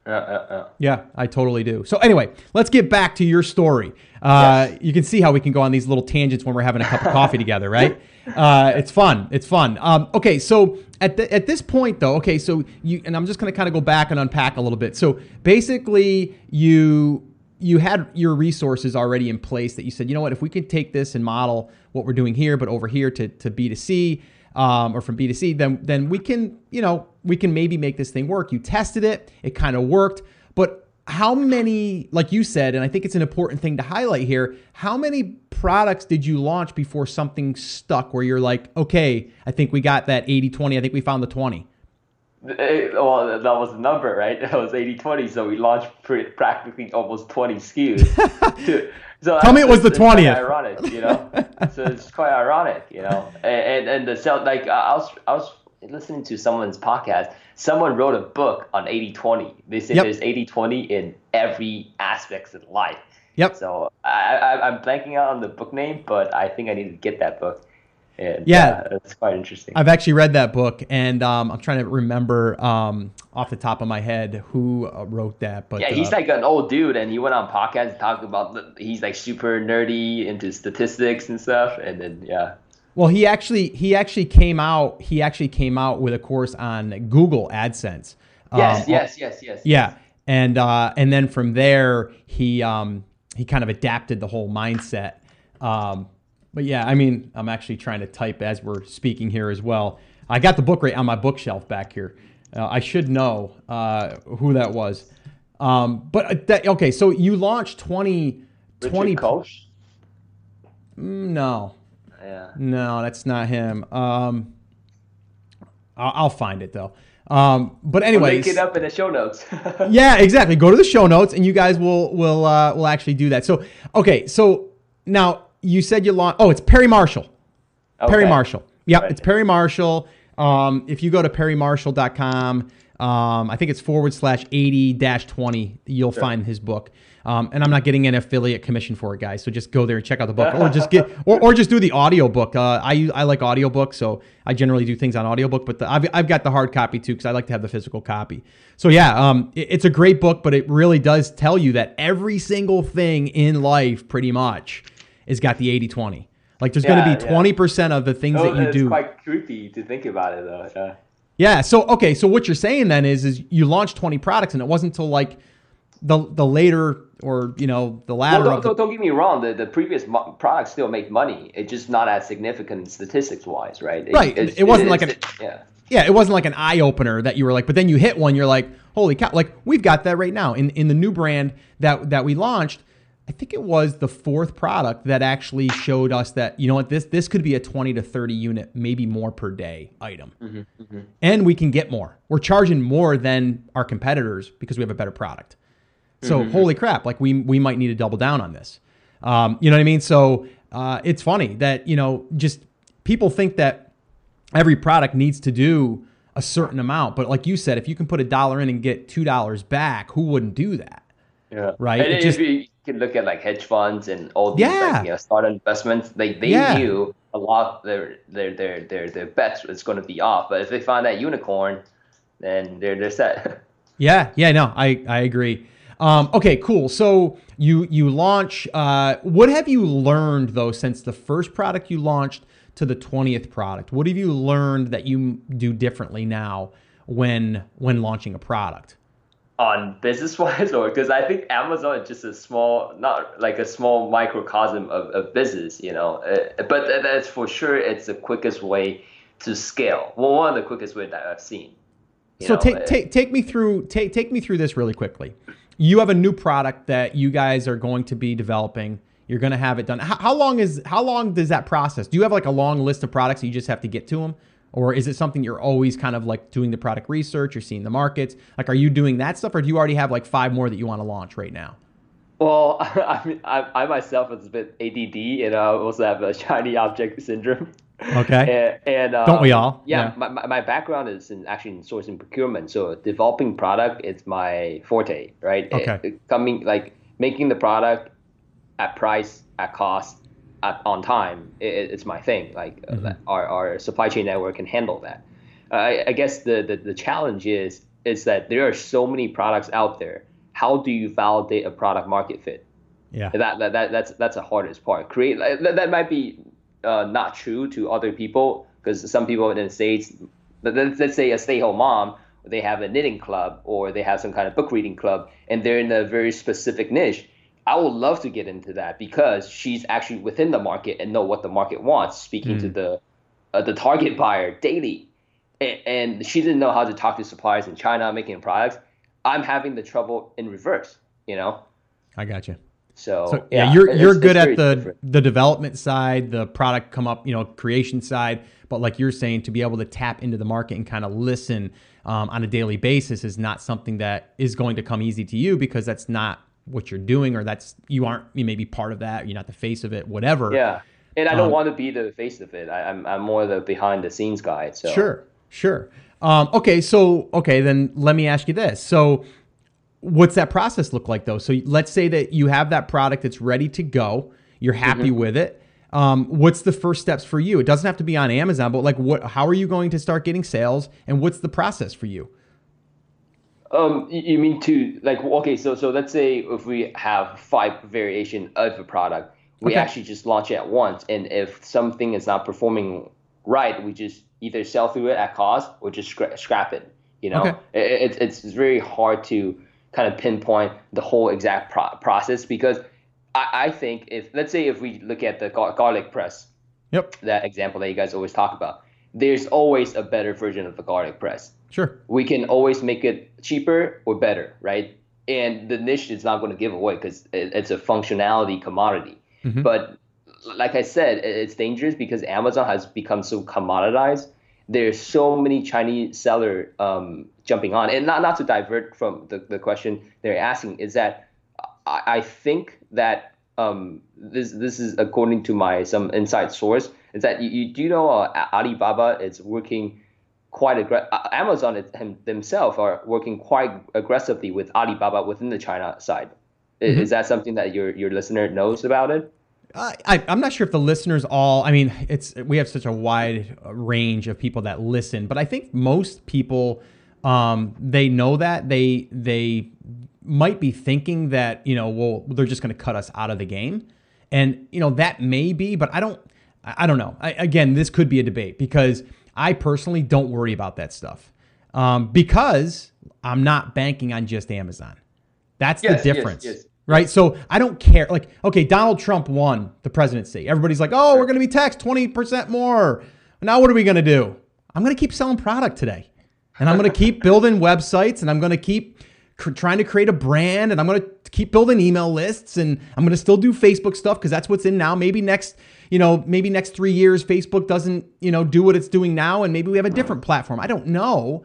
Uh, uh, uh. Yeah, I totally do. So anyway, let's get back to your story. Uh, yes. You can see how we can go on these little tangents when we're having a cup of coffee together, right? Uh, it's fun. It's fun. Um, okay, so at the, at this point though, okay, so you and I'm just going to kind of go back and unpack a little bit. So basically, you you had your resources already in place that you said, you know what, if we could take this and model what we're doing here, but over here to to B two C. Um, or from B two C, then then we can, you know, we can maybe make this thing work. You tested it, it kind of worked, but how many, like you said, and I think it's an important thing to highlight here, how many products did you launch before something stuck where you're like, okay, I think we got that eighty twenty, I think we found the twenty? It, well, that was the number, right? That was eighty twenty, so we launched pretty, practically almost twenty S K Us. to, so Tell I, me it was the twentieth. It's ironic, you know? So it's quite ironic, you know? And and, and the sound, like, I was, I was listening to someone's podcast. Someone wrote a book on eighty twenty. They said yep. there's eighty twenty in every aspect of life. Yep. So I, I, I'm blanking out on the book name, but I think I need to get that book. And, yeah, uh, that's quite interesting. I've actually read that book, and um, I'm trying to remember um, off the top of my head who uh, wrote that. But yeah, he's uh, like an old dude, and he went on podcasts and talked about the, he's like super nerdy into statistics and stuff. And then yeah, well, he actually he actually came out he actually came out with a course on Google AdSense. Yes, um, yes, yes, yes. Yeah, yes. and uh, and then from there he um, he kind of adapted the whole mindset. Um, But yeah, I mean, I'm actually trying to type as we're speaking here as well. I got the book right on my bookshelf back here. Uh, I should know uh, who that was. Um, but that, okay, so you launched twenty. twenty Koch? No. Yeah. No, that's not him. Um, I'll, I'll find it though. Um, but anyways, we'll link it up in the show notes. Yeah, exactly. Go to the show notes, and you guys will will uh, will actually do that. So okay, so now. You said you launched. Oh, it's Perry Marshall. Okay. Perry Marshall. Yeah, right. It's Perry Marshall. Um, if you go to perry marshall dot com, um, I think it's forward slash eighty dash twenty. You'll sure. find his book. Um, and I'm not getting an affiliate commission for it, guys. So just go there and check out the book, or just get, or, or just do the audiobook. Uh, I I like audiobooks, so I generally do things on audiobook. But the, I've I've got the hard copy too, because I like to have the physical copy. So yeah, um, it, it's a great book, but it really does tell you that every single thing in life, pretty much, has got the eighty twenty. Like there's yeah, going to be twenty percent yeah. of the things oh, that you do. It's quite creepy to think about it though. Yeah. yeah. So, okay. So what you're saying then is, is you launched twenty products, and it wasn't until like the the later or, you know, the latter. No, don't, of the, don't, don't get me wrong. The, the previous mo- products still make money. It's just not as significant statistics wise, right? It, right. It, it wasn't it, like an, it, yeah. yeah, it wasn't like an eye opener that you were like, but then you hit one, you're like, holy cow. Like we've got that right now in, in the new brand that, that we launched. I think it was the fourth product that actually showed us that, you know what, this this could be a twenty to thirty unit, maybe more per day item. Mm-hmm, mm-hmm. And we can get more. We're charging more than our competitors because we have a better product. So mm-hmm. holy crap, like we we might need to double down on this. Um, you know what I mean? So uh, it's funny that, you know, just people think that every product needs to do a certain amount. But like you said, if you can put a dollar in and get two dollars back, who wouldn't do that? Yeah. Right. And it just, you can look at like hedge funds and all these yeah. like, you know, startup investments. They they yeah. knew a lot of their their their their their bets was going to be off. But if they find that unicorn, then they're they're set. Yeah. Yeah. No. I I agree. Um, okay. Cool. So you you launch. Uh, what have you learned though since the first product you launched to the twentieth product? What have you learned that you do differently now when when launching a product? On business wise, or because I think Amazon is just a small, not like a small microcosm of, of business, you know, uh, but that's for sure. It's the quickest way to scale. Well, one of the quickest ways that I've seen. So know, take, uh, take, take me through, take, take me through this really quickly. You have a new product that you guys are going to be developing. You're going to have it done. How, how long is, how long does that process? Do you have like a long list of products that you just have to get to them? Or is it something you're always kind of like doing the product research, you're seeing the markets? Like, are you doing that stuff, or do you already have like five more that you want to launch right now? Well, I mean, I, I myself is a bit A D D, and I also have a shiny object syndrome. Okay. and, and um, don't we all? Yeah. yeah. My, my my background is in actually in sourcing procurement, so developing product is my forte, right? Okay. It, coming like making the product at price, at cost, At, on time, it, it's my thing. Like mm-hmm. uh, our, our supply chain network can handle that. Uh, I, I guess the, the, the challenge is is that there are so many products out there. How do you validate a product market fit? Yeah, that that, that that's that's the hardest part. Create like, that, that might be uh, not true to other people, because some people in the States, let's say a stay-at-home mom, they have a knitting club or they have some kind of book reading club, and they're in a very specific niche. I would love to get into that because she's actually within the market and know what the market wants, speaking mm. to the uh, the target buyer daily. And, and she didn't know how to talk to suppliers in China, making products. I'm having the trouble in reverse, you know? I got you. So, so yeah, yeah, you're you're it's, good it's at the different. the development side, the product come up, you know, creation side. But like you're saying, to be able to tap into the market and kind of listen um, on a daily basis is not something that is going to come easy to you, because that's not what you're doing, or that's you aren't you may be part of that, you're not the face of it, whatever. Yeah. And I don't um, want to be the face of it. I, I'm I'm more the behind the scenes guy. So sure, sure. Um, okay, so okay, then let me ask you this. So what's that process look like though? So let's say that you have that product that's ready to go, you're happy mm-hmm. with it. Um, what's the first steps for you? It doesn't have to be on Amazon, but like what how are you going to start getting sales, and what's the process for you? Um, you mean to like, okay, so, so let's say if we have five variation of a product, we okay. actually just launch it at once. And if something is not performing right, we just either sell through it at cost or just scra- scrap it. You know, okay. it, it, it's very hard to kind of pinpoint the whole exact pro- process, because I, I think if, let's say if we look at the gar- garlic press, yep, that example that you guys always talk about, there's always a better version of the garlic press. Sure. We can always make it cheaper or better, right? And the niche is not going to give away because it's a functionality commodity. Mm-hmm. But like I said, it's dangerous because Amazon has become so commoditized. There's so many Chinese seller um, jumping on. And not, not to divert from the, the question they're asking, is that I, I think that um, this this is according to my some inside source, is that you, you do know uh, Alibaba is working quite aggressive. Amazon it, him, themselves are working quite aggressively with Alibaba within the China side. Is, mm-hmm. is that something that your your listener knows about it? Uh, I, I'm not sure if the listeners all, I mean, it's we have such a wide range of people that listen, but I think most people, um, they know that. They they might be thinking that, you know, well, they're just going to cut us out of the game. And, you know, that may be, but I don't, I don't know. I, again, this could be a debate, because I personally don't worry about that stuff um, because I'm not banking on just Amazon. That's yes, the difference, yes, yes. right? So I don't care. Like, okay, Donald Trump won the presidency. Everybody's like, oh, we're going to be taxed twenty percent more. Now what are we going to do? I'm going to keep selling product today, and I'm going to keep building websites, and I'm going to keep trying to create a brand, and I'm going to keep building email lists, and I'm going to still do Facebook stuff because that's what's in now. Maybe next, you know, maybe next three years, Facebook doesn't, you know, do what it's doing now. And maybe we have a different platform. I don't know,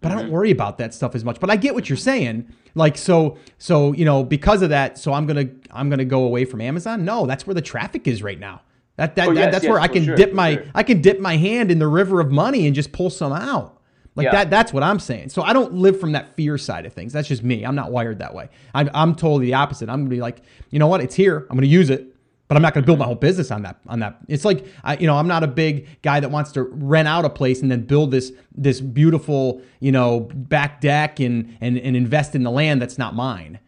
but I don't worry about that stuff as much, but I get what you're saying. Like, so, so, you know, because of that, so I'm going to, I'm going to go away from Amazon. No, that's where the traffic is right now. That, that, oh, yes, that's yes, where I can sure, dip my, sure. I can dip my hand in the river of money and just pull some out. Like yeah. that, that's what I'm saying. So I don't live from that fear side of things. That's just me. I'm not wired that way. I'm, I'm totally the opposite. I'm going to be like, you know what? It's here. I'm going to use it, but I'm not going to build my whole business on that, on that. It's like, I, you know, I'm not a big guy that wants to rent out a place and then build this, this beautiful, you know, back deck and, and, and invest in the land that's not mine.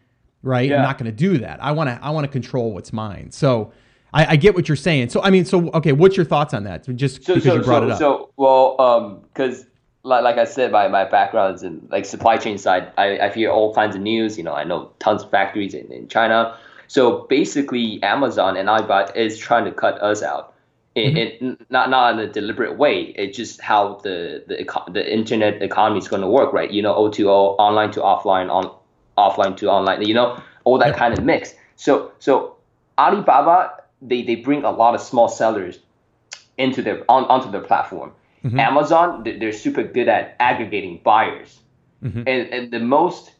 Right. Yeah. I'm not going to do that. I want to, I want to control what's mine. So I, I get what you're saying. So, I mean, so, okay. What's your thoughts on that? Just so, because so, you brought so, it up. So, well, um, cause like I said, my, my background is in like supply chain side. I, I hear all kinds of news. You know, I know tons of factories in, in China. So basically, Amazon and Alibaba is trying to cut us out. It, mm-hmm. it not not in a deliberate way. It's just how the the the internet economy is going to work, right? You know, O to O, online to offline, on offline to online. You know, all that kind of mix. So so Alibaba, they they bring a lot of small sellers into their on, onto their platform. Mm-hmm. Amazon, they're super good at aggregating buyers. Mm-hmm. And, and the most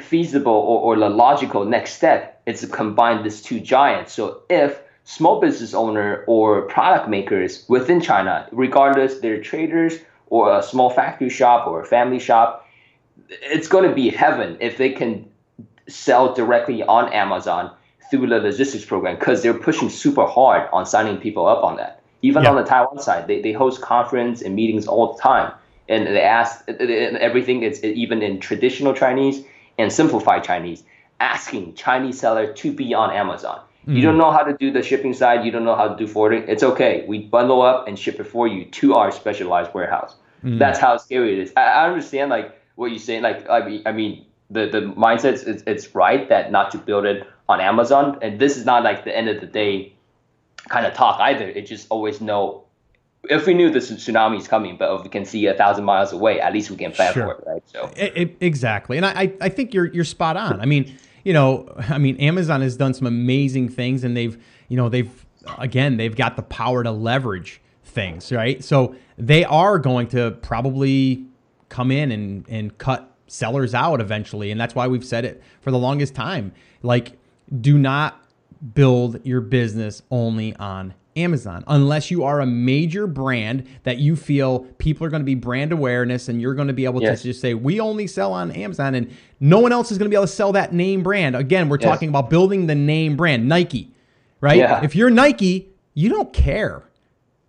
feasible or, or the logical next step is to combine these two giants. So if small business owner or product makers within China, regardless they're traders or a small factory shop or a family shop, it's going to be heaven if they can sell directly on Amazon through the logistics program, because they're pushing super hard on signing people up on that. Even yeah. on the Taiwan side, they, they host conference and meetings all the time. And they ask and everything, it's even in traditional Chinese and simplified Chinese, asking Chinese seller to be on Amazon. Mm. You don't know how to do the shipping side. You don't know how to do forwarding. It's okay. We bundle up and ship it for you to our specialized warehouse. Mm. That's how scary it is. I, I understand like what you're saying. Like I mean, I mean the, the mindset, it's, it's right that not to build it on Amazon. And this is not like the end of the day kind of talk either. It just always know if we knew this tsunami is coming, but if we can see a thousand miles away, at least we can plan sure. for it, right? So it, it, exactly, and I I think you're you're spot on. I mean, you know, I mean, Amazon has done some amazing things, and they've you know they've again they've got the power to leverage things, right? So they are going to probably come in and and cut sellers out eventually, and that's why we've said it for the longest time. Like, do not build your business only on Amazon unless you are a major brand that you feel people are going to be brand awareness and you're going to be able yes. to just say, we only sell on Amazon and no one else is going to be able to sell that name brand. Again, we're yes. talking about building the name brand, Nike, right? Yeah. If you're Nike, you don't care,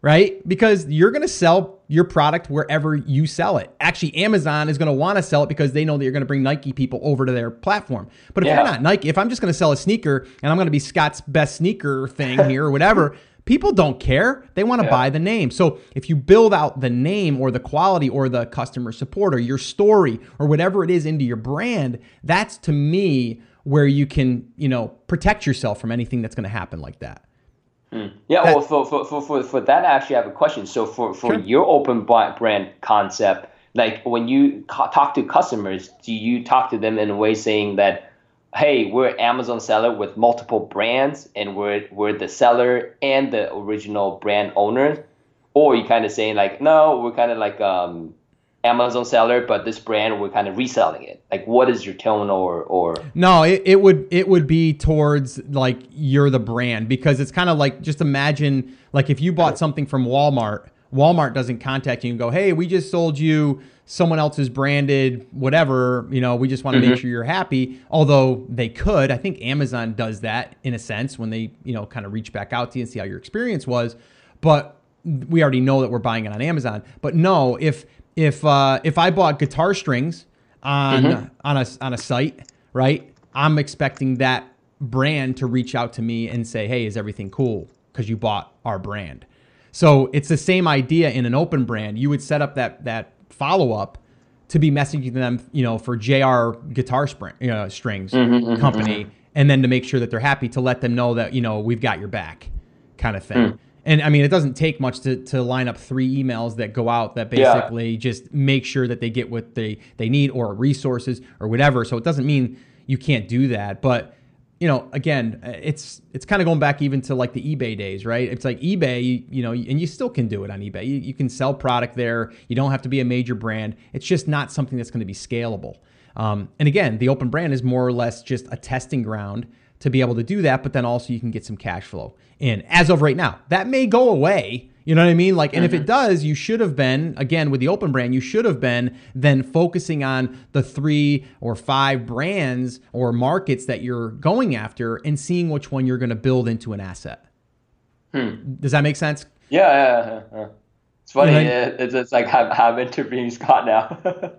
right? Because you're going to sell your product wherever you sell it. Actually, Amazon is going to want to sell it because they know that you're going to bring Nike people over to their platform. But if yeah. you're not Nike, if I'm just going to sell a sneaker and I'm going to be Scott's best sneaker thing here or whatever, people don't care. They want to yeah. buy the name. So if you build out the name or the quality or the customer support or your story or whatever it is into your brand, that's to me where you can, you know, protect yourself from anything that's going to happen like that. Mm. Yeah, that, well, for, for for for for that, I actually have a question. So for, for sure. your open brand concept, like when you ca- talk to customers, do you talk to them in a way saying that, hey, we're an Amazon seller with multiple brands and we're we're the seller and the original brand owner? Or you kind of saying like, no, we're kind of like um, Amazon seller, but this brand, we're kind of reselling it. Like, what is your tone or, or? No, it, it would, it would be towards like, you're the brand, because it's kind of like, just imagine, like if you bought something from Walmart, Walmart doesn't contact you and go, hey, we just sold you someone else's branded, whatever, you know, we just want to mm-hmm. make sure you're happy. Although they could, I think Amazon does that in a sense when they, you know, kind of reach back out to you and see how your experience was, but we already know that we're buying it on Amazon. But no, if, If uh, if I bought guitar strings on mm-hmm. on a on a site, right, I'm expecting that brand to reach out to me and say, hey, is everything cool? Because you bought our brand. So it's the same idea in an open brand. You would set up that that follow up to be messaging them, you know, for J R Guitar Spring, you know, Strings mm-hmm, Company, mm-hmm. and then to make sure that they're happy, to let them know that, you know, we've got your back, kind of thing. Mm. And I mean, it doesn't take much to, to line up three emails that go out that basically yeah. just make sure that they get what they, they need or resources or whatever. So it doesn't mean you can't do that. But, you know, again, it's it's kind of going back even to like the eBay days, right? It's like eBay, you know, and you still can do it on eBay. You, you can sell product there. You don't have to be a major brand. It's just not something that's going to be scalable. Um, and again, the open brand is more or less just a testing ground to be able to do that, but then also you can get some cash flow in. As of right now, that may go away. You know what I mean? Like, and mm-hmm. if it does, you should have been, again, with the open brand, you should have been then focusing on the three or five brands or markets that you're going after and seeing which one you're going to build into an asset. Hmm. Does that make sense? Yeah. yeah, yeah, yeah. It's funny. You know, it's, it's like I'm, I'm interviewing Scott now.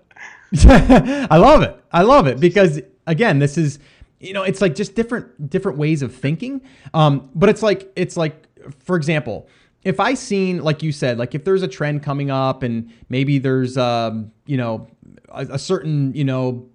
I love it. I love it because, again, this is, you know, it's like just different different ways of thinking. Um, but it's like it's like, for example, if I seen, like you said, like if there's a trend coming up and maybe there's, um, you know, a, a certain, you know,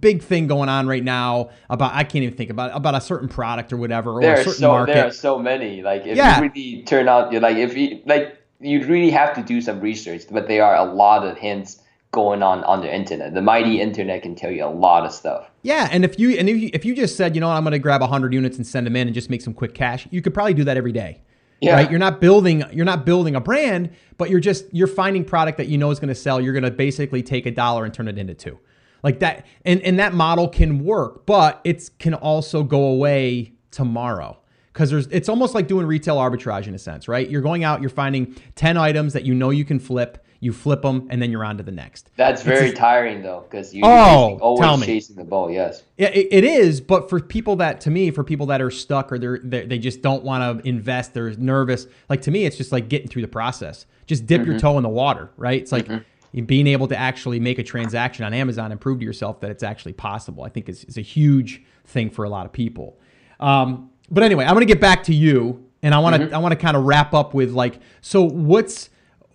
big thing going on right now about, I can't even think about it, about a certain product or whatever. Or there, a are so, market. there are so many, like if yeah. you really turn out, like if you, like you really have to do some research, but there are a lot of hints going on on the internet. The mighty internet can tell you a lot of stuff. Yeah, and if you and if you, if you just said, you know, I'm going to grab one hundred units and send them in and just make some quick cash, you could probably do that every day. Yeah. Right? You're not building you're not building a brand, but you're just you're finding product that you know is going to sell. You're going to basically take a dollar and turn it into two. Like that and, and that model can work, but it can also go away tomorrow. Because there's it's almost like doing retail arbitrage in a sense, right? You're going out, you're finding ten items that you know you can flip. You flip them, and then you're on to the next. That's very just, tiring, though, because you're oh, always chasing the ball, yes. Yeah, it, it is, but for people that, to me, for people that are stuck or they're, they're, they just don't want to invest, they're nervous, like to me, it's just like getting through the process. Just dip mm-hmm. your toe in the water, right? It's like mm-hmm. being able to actually make a transaction on Amazon and prove to yourself that it's actually possible, I think is, is a huge thing for a lot of people. Um, but anyway, I'm going to get back to you, and I want to mm-hmm. I want to kind of wrap up with like, so what's...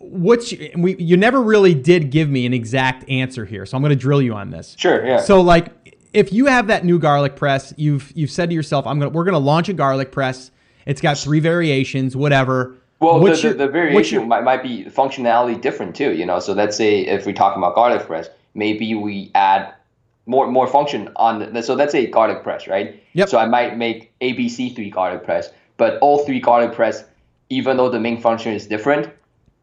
What's we you never really did give me an exact answer here, so I'm going to drill you on this. Sure, yeah. So like, if you have that new garlic press, you've you've said to yourself, I'm gonna we're gonna launch a garlic press. It's got three variations, whatever. Well, the, your, the the variation your, might might be functionality different too, you know. So let's say if we're talking about garlic press, maybe we add more more function on. The, so let's say garlic press, right? Yep. So I might make A B C three garlic press, but all three garlic press, even though the main function is different.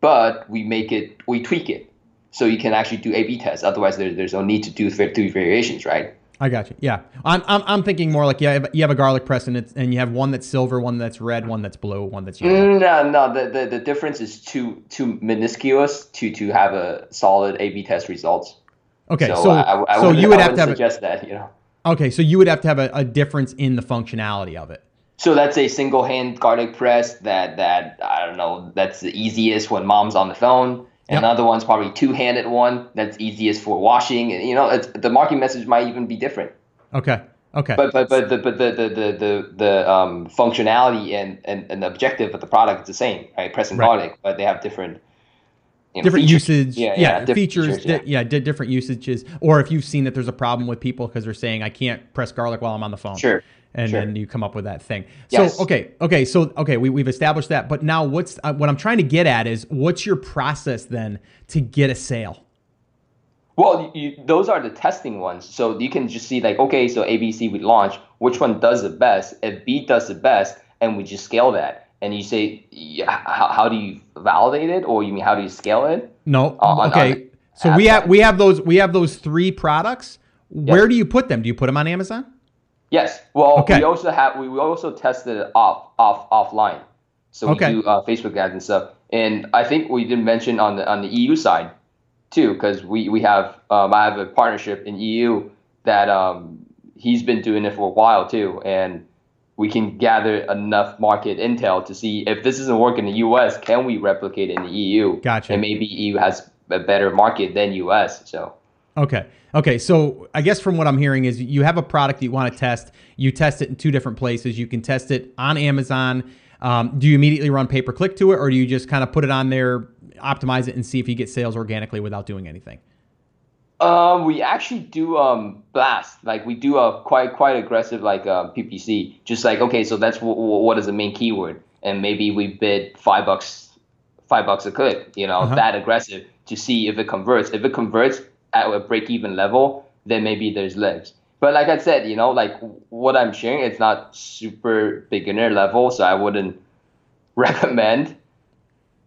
But we make it, we tweak it, so you can actually do A B tests. Otherwise, there, there's no need to do three variations, right? I got you. Yeah, I'm I'm, I'm thinking more like you have, you have a garlic press and it's and you have one that's silver, one that's red, one that's blue, one that's yellow. No, no, the the, the difference is too too minusculous to to have a solid A B test results. Okay, so so, I, I so you would I have to have suggest a, that you know. Okay, so you would have to have a, a difference in the functionality of it. So that's a single hand garlic press that, that I don't know, that's the easiest when mom's on the phone. And yep. Another one's probably two-handed one that's easiest for washing. You know, it's, the marketing message might even be different. Okay. Okay. But but but the but the the the, the, the um, functionality and, and, and the objective of the product is the same, right? Press and right. garlic, but they have different you know, different features. usage, yeah, yeah, yeah features, features yeah. Di- yeah, di- different usages. Or if you've seen that there's a problem with people because they're saying I can't press garlic while I'm on the phone. Sure. And sure. then you come up with that thing. Yes. So, okay. Okay. So, okay. We, we've established that, but now what's, uh, what I'm trying to get at is what's your process then to get a sale? Well, you, those are the testing ones. So you can just see like, okay, so A B C, we launch, which one does the best? If B does the best, and we just scale that. And you say, yeah, how, how do you validate it? Or you mean, how do you scale it? No. On, okay. On so we have, we have those, we have those three products. Where yes. do you put them? Do you put them on Amazon? Yes. Well, okay. we also have we, we also tested it off off offline, so we okay. do uh, Facebook ads and stuff. And I think we didn't mention on the on the E U side, too, because we we have um, I have a partnership in E U that um, he's been doing it for a while too, and we can gather enough market intel to see if this isn't working in the U S, can we replicate it in the E U? Gotcha. And maybe E U has a better market than U S. So. Okay. Okay. So I guess from what I'm hearing is you have a product you want to test. You test it in two different places. You can test it on Amazon. Um, do you immediately run pay-per-click to it, or do you just kind of put it on there, optimize it, and see if you get sales organically without doing anything? Um, we actually do um, blast. Like we do a quite quite aggressive like uh, P P C. Just like, okay, so that's w- w- what is the main keyword. and maybe we bid five bucks, five bucks a click, you know, uh-huh. that aggressive to see if it converts. If it converts at a break-even level, then maybe there's legs. But like I said, you know, like what I'm sharing, it's not super beginner level, so I wouldn't recommend,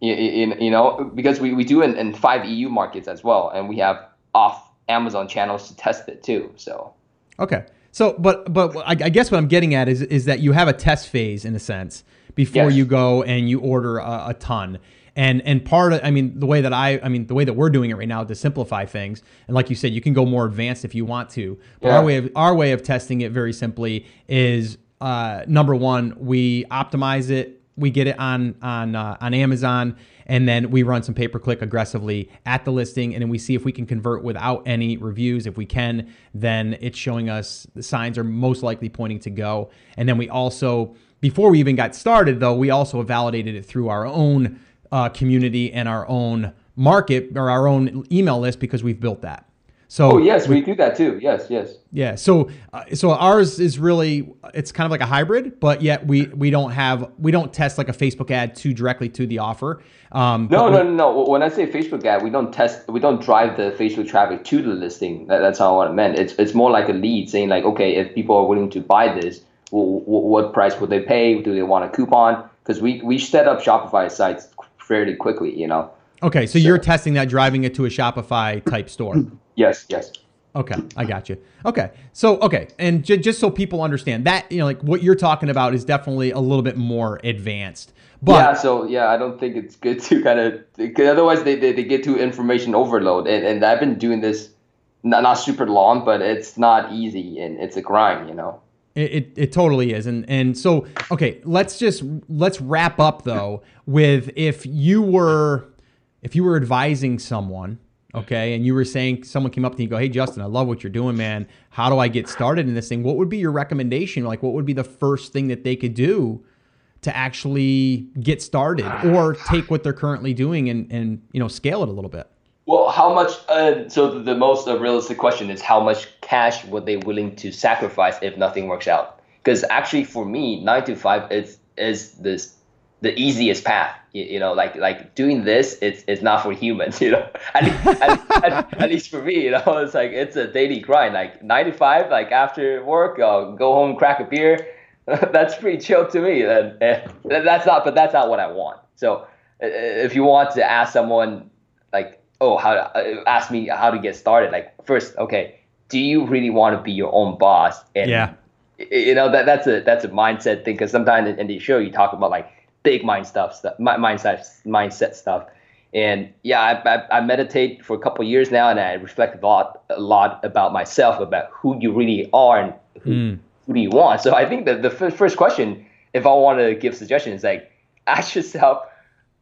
you, you, you know, because we, we do in, in five E U markets as well, and we have off Amazon channels to test it too, so. Okay. So, but but I guess what I'm getting at is is that you have a test phase in a sense before yes. you go and you order a, a ton, and and part of I mean the way that I I mean the way that we're doing it right now to simplify things, and like you said, you can go more advanced if you want to. But yeah. our way of our way of testing it very simply is uh, number one, we optimize it, we get it on on uh, on Amazon, and then we run some pay-per-click aggressively at the listing, and then we see if we can convert without any reviews. If we can, then it's showing us the signs are most likely pointing to go. And then we also, before we even got started though, we also validated it through our own uh, community and our own market or our own email list, because we've built that. So oh, yes, we, we do that too. Yes, yes. Yeah. So uh, so ours is really, it's kind of like a hybrid, but yet we, we don't have, we don't test like a Facebook ad too directly to the offer. Um, no, no, no, no. When I say Facebook ad, we don't test, we don't drive the Facebook traffic to the listing. That, that's not what I meant. It's it's more like a lead saying like, okay, if people are willing to buy this, w- w- what price would they pay? Do they want a coupon? Because we, we set up Shopify sites fairly quickly, you know. Okay, so, so you're testing that, driving it to a Shopify type store. Yes, yes. Okay, I got you. Okay, so, okay, and j- just so people understand that, you know, like what you're talking about is definitely a little bit more advanced. But yeah, so, yeah, I don't think it's good to kind of, because otherwise they, they, they get to information overload. And, and I've been doing this not, not super long, but it's not easy and it's a grind, you know. It, it it totally is. And and so, okay, let's just, let's wrap up though with if you were, if you were advising someone, okay, and you were saying someone came up to you and go, hey, Justin, I love what you're doing, man. How do I get started in this thing? What would be your recommendation? Like, what would be the first thing that they could do to actually get started or take what they're currently doing and, and you know, scale it a little bit? Well, how much uh, – so the most uh, realistic question is how much cash were they willing to sacrifice if nothing works out? Because actually for me, nine to five is, is this – the easiest path, you know, like like doing this, it's it's not for humans, you know, at least, at, at, at least for me, you know, it's like, it's a daily grind, like nine to five, like after work, I'll go home, crack a beer. That's pretty chill to me. And, and that's not, but that's not what I want. So if you want to ask someone like, oh, how to, ask me how to get started, like first, okay, do you really want to be your own boss? And yeah. you know, that that's a, that's a mindset thing. Cause sometimes in the show you talk about like, big mind stuff, stuff, mindset, mindset stuff, and yeah, I, I, I meditate for a couple of years now, and I reflect a lot, a lot about myself, about who you really are and who, mm. who do you want. So I think that the f- first question, if I want to give suggestions, like ask yourself,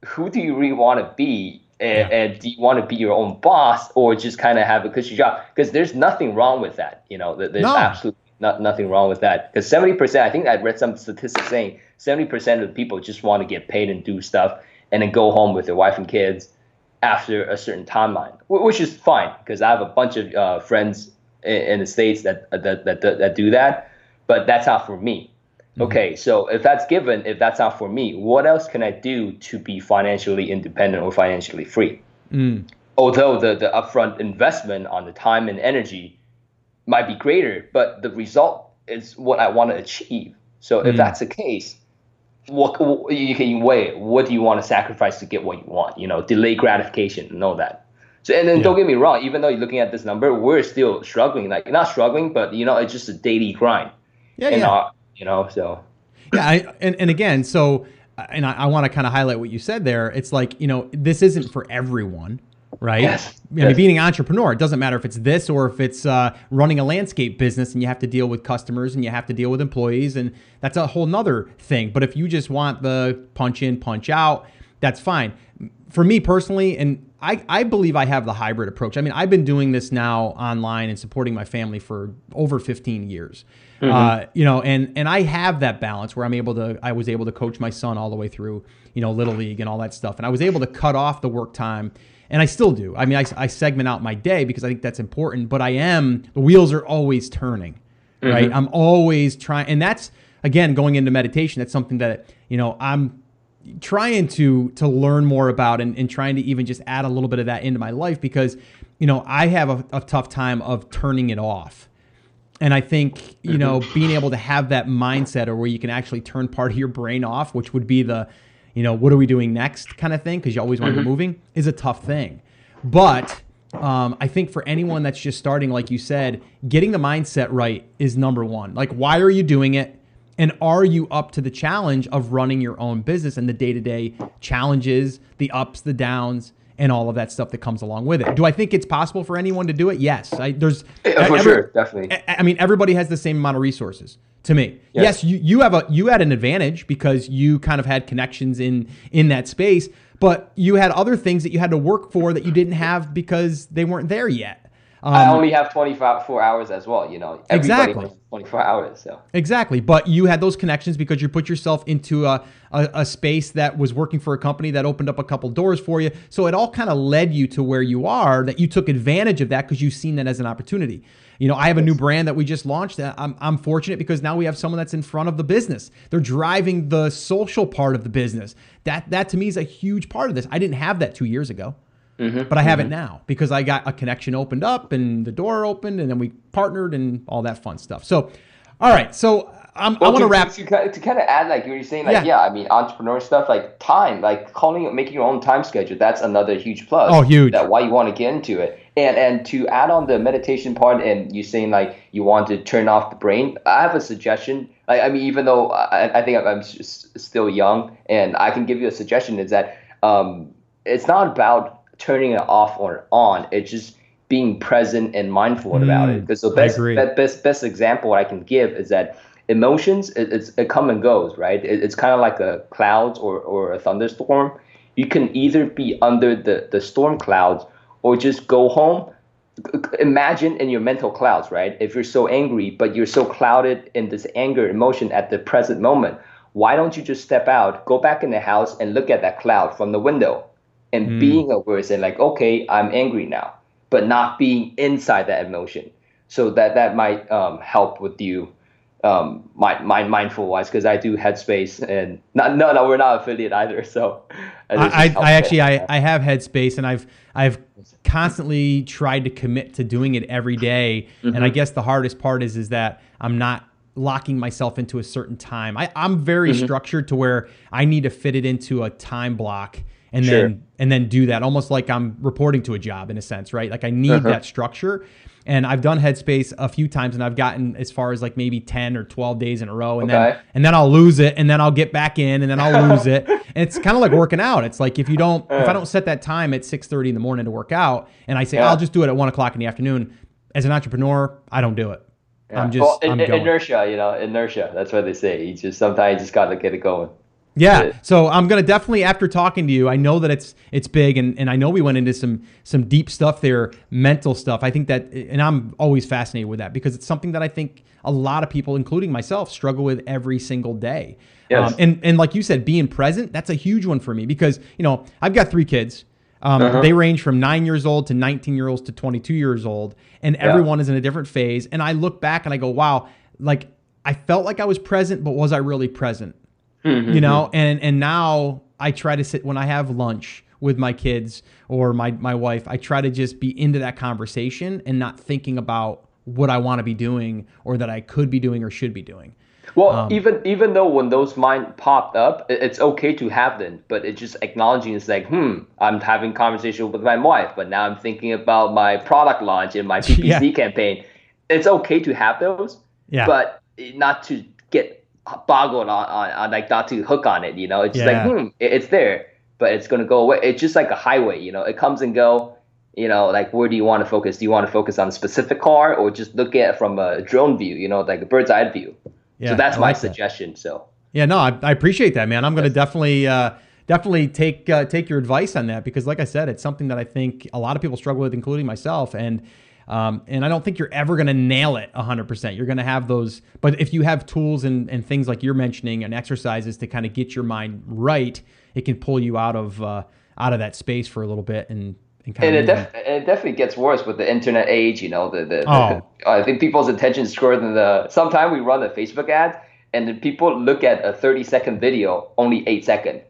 who do you really want to be, and, yeah. and do you want to be your own boss, or just kind of have a cushy job? Because there's nothing wrong with that, you know. There's no. absolutely not nothing wrong with that. Because seventy percent, I think I read some statistics saying. seventy percent of the people just want to get paid and do stuff and then go home with their wife and kids after a certain timeline, which is fine because I have a bunch of uh, friends in the States that, that that that do that, but that's not for me. Mm-hmm. Okay, so if that's given, if that's not for me, what else can I do to be financially independent or financially free? Mm. Although the, the upfront investment on the time and energy might be greater, but the result is what I want to achieve. So if mm. that's the case, what you can weigh it. What do you want to sacrifice to get what you want? You know, delay gratification and all that. So, and then yeah. don't get me wrong, even though you're looking at this number, we're still struggling. Like, not struggling, but you know, it's just a daily grind. Yeah, and yeah. Our, you know, so. Yeah, I, and and again, so, and I, I want to kind of highlight what you said there. It's like, you know, this isn't for everyone. Right. Yes. I mean, yes. Being an entrepreneur, it doesn't matter if it's this or if it's uh, running a landscape business and you have to deal with customers and you have to deal with employees. And that's a whole nother thing. But if you just want the punch in, punch out, that's fine. For me personally, and I, I believe I have the hybrid approach. I mean, I've been doing this now online and supporting my family for over fifteen years. Mm-hmm. Uh, you know, and and I have that balance where I'm able to, I was able to coach my son all the way through, you know, Little League and all that stuff. And I was able to cut off the work time. And I still do. I mean, I, I segment out my day because I think that's important, but I am, the wheels are always turning, right? Mm-hmm. I'm always trying. And that's, again, going into meditation, that's something that, you know, I'm trying to to learn more about and, and trying to even just add a little bit of that into my life, because, you know, I have a, a tough time of turning it off. And I think, you know, being able to have that mindset, or where you can actually turn part of your brain off, which would be the, you know, what are we doing next kind of thing, because you always want to be moving, is a tough thing. But um, I think for anyone that's just starting, like you said, getting the mindset right is number one. Like, why are you doing it? And are you up to the challenge of running your own business and the day-to-day challenges, the ups, the downs, and all of that stuff that comes along with it? Do I think it's possible for anyone to do it? Yes. I, there's yeah, for every, sure, definitely. I, I mean, everybody has the same amount of resources. To me, yes, yes you, you have a you had an advantage because you kind of had connections in in that space, but you had other things that you had to work for that you didn't have because they weren't there yet. Um, I only have twenty-four hours as well, you know. Exactly. twenty-four hours, so. Exactly, but you had those connections because you put yourself into a, a, a space that was working for a company that opened up a couple doors for you. So it all kind of led you to where you are, that you took advantage of that because you've seen that as an opportunity. You know, I have a new brand that we just launched. I'm I'm fortunate because now we have someone that's in front of the business. They're driving the social part of the business. That, that to me is a huge part of this. I didn't have that two years ago. Mm-hmm. But I have mm-hmm. it now because I got a connection opened up and the door opened and then we partnered and all that fun stuff. So, all right. So I'm, well, I want to wrap. To, to kind of add, like you were saying, like, yeah. yeah, I mean, entrepreneur stuff, like time, like calling, making your own time schedule. That's another huge plus. Oh, huge. That's why you want to get into it. And and to add on the meditation part, and you saying like you want to turn off the brain, I have a suggestion. I, I mean, even though I, I think I'm, I'm just still young, and I can give you a suggestion, is that um, it's not about turning it off or on. It's just being present and mindful mm, about it. Because the best, best best best example I can give is that emotions, it, it's it come and goes, right? It, it's kind of like a clouds or, or a thunderstorm. You can either be under the, the storm clouds or just go home. Imagine in your mental clouds, right? If you're so angry, but you're so clouded in this anger emotion at the present moment, why don't you just step out, go back in the house and look at that cloud from the window? And mm. being aware and like, okay, I'm angry now, but not being inside that emotion. So that that might um, help with you, um, my, my mindful wise, because I do Headspace and not no no we're not affiliate either. So I I, I actually I, I have Headspace and I've I've constantly tried to commit to doing it every day. Mm-hmm. And I guess the hardest part is is that I'm not locking myself into a certain time. I I'm very mm-hmm. structured to where I need to fit it into a time block. And sure. then and then do that, almost like I'm reporting to a job in a sense, right? Like I need uh-huh. that structure. And I've done Headspace a few times and I've gotten as far as like maybe ten or twelve days in a row. And okay. then and then I'll lose it and then I'll get back in and then I'll lose it. And it's kind of like working out. It's like if you don't, uh-huh. if I don't set that time at six thirty in the morning to work out and I say, yeah. I'll just do it at one o'clock in the afternoon. As an entrepreneur, I don't do it. Yeah. I'm just well, in, I'm in, inertia, you know, inertia. That's what they say. You just sometimes you just got to get it going. Yeah. So I'm going to definitely, after talking to you, I know that it's, it's big. And, and I know we went into some, some deep stuff there, mental stuff. I think that, and I'm always fascinated with that because it's something that I think a lot of people, including myself, struggle with every single day. Yes. Um, and, and like you said, being present, that's a huge one for me because, you know, I've got three kids. Um, uh-huh. They range from nine years old to nineteen years old to twenty-two years old. And yeah. everyone is in a different phase. And I look back and I go, wow, like I felt like I was present, but was I really present? Mm-hmm. You know, and, and now I try to sit when I have lunch with my kids or my, my wife, I try to just be into that conversation and not thinking about what I want to be doing or that I could be doing or should be doing. Well, um, even even though when those mind popped up, it's okay to have them, but it's just acknowledging it's like, hmm, I'm having conversation with my wife, but now I'm thinking about my product launch and my P P C yeah. campaign. It's okay to have those, yeah. but not to get boggled on, on, on like not to hook on it, you know, it's yeah. like, hmm, it, it's there, but it's going to go away. It's just like a highway, you know, it comes and go, you know, like, where do you want to focus? Do you want to focus on a specific car or just look at it from a drone view, you know, like a bird's eye view. Yeah, so that's like my that. suggestion. So, yeah, no, I, I appreciate that, man. I'm going to yes. definitely, uh, definitely take, uh, take your advice on that because like I said, it's something that I think a lot of people struggle with, including myself. And, Um, and I don't think you're ever going to nail it one hundred percent. You're going to have those. But if you have tools and, and things like you're mentioning and exercises to kind of get your mind right, it can pull you out of uh, out of that space for a little bit. And and, kind and of it, def- it definitely gets worse with the Internet age. You know, the, the, oh. the I think people's attention is shorter than the. Sometimes we run a Facebook ad and then people look at a thirty second video, only eight seconds.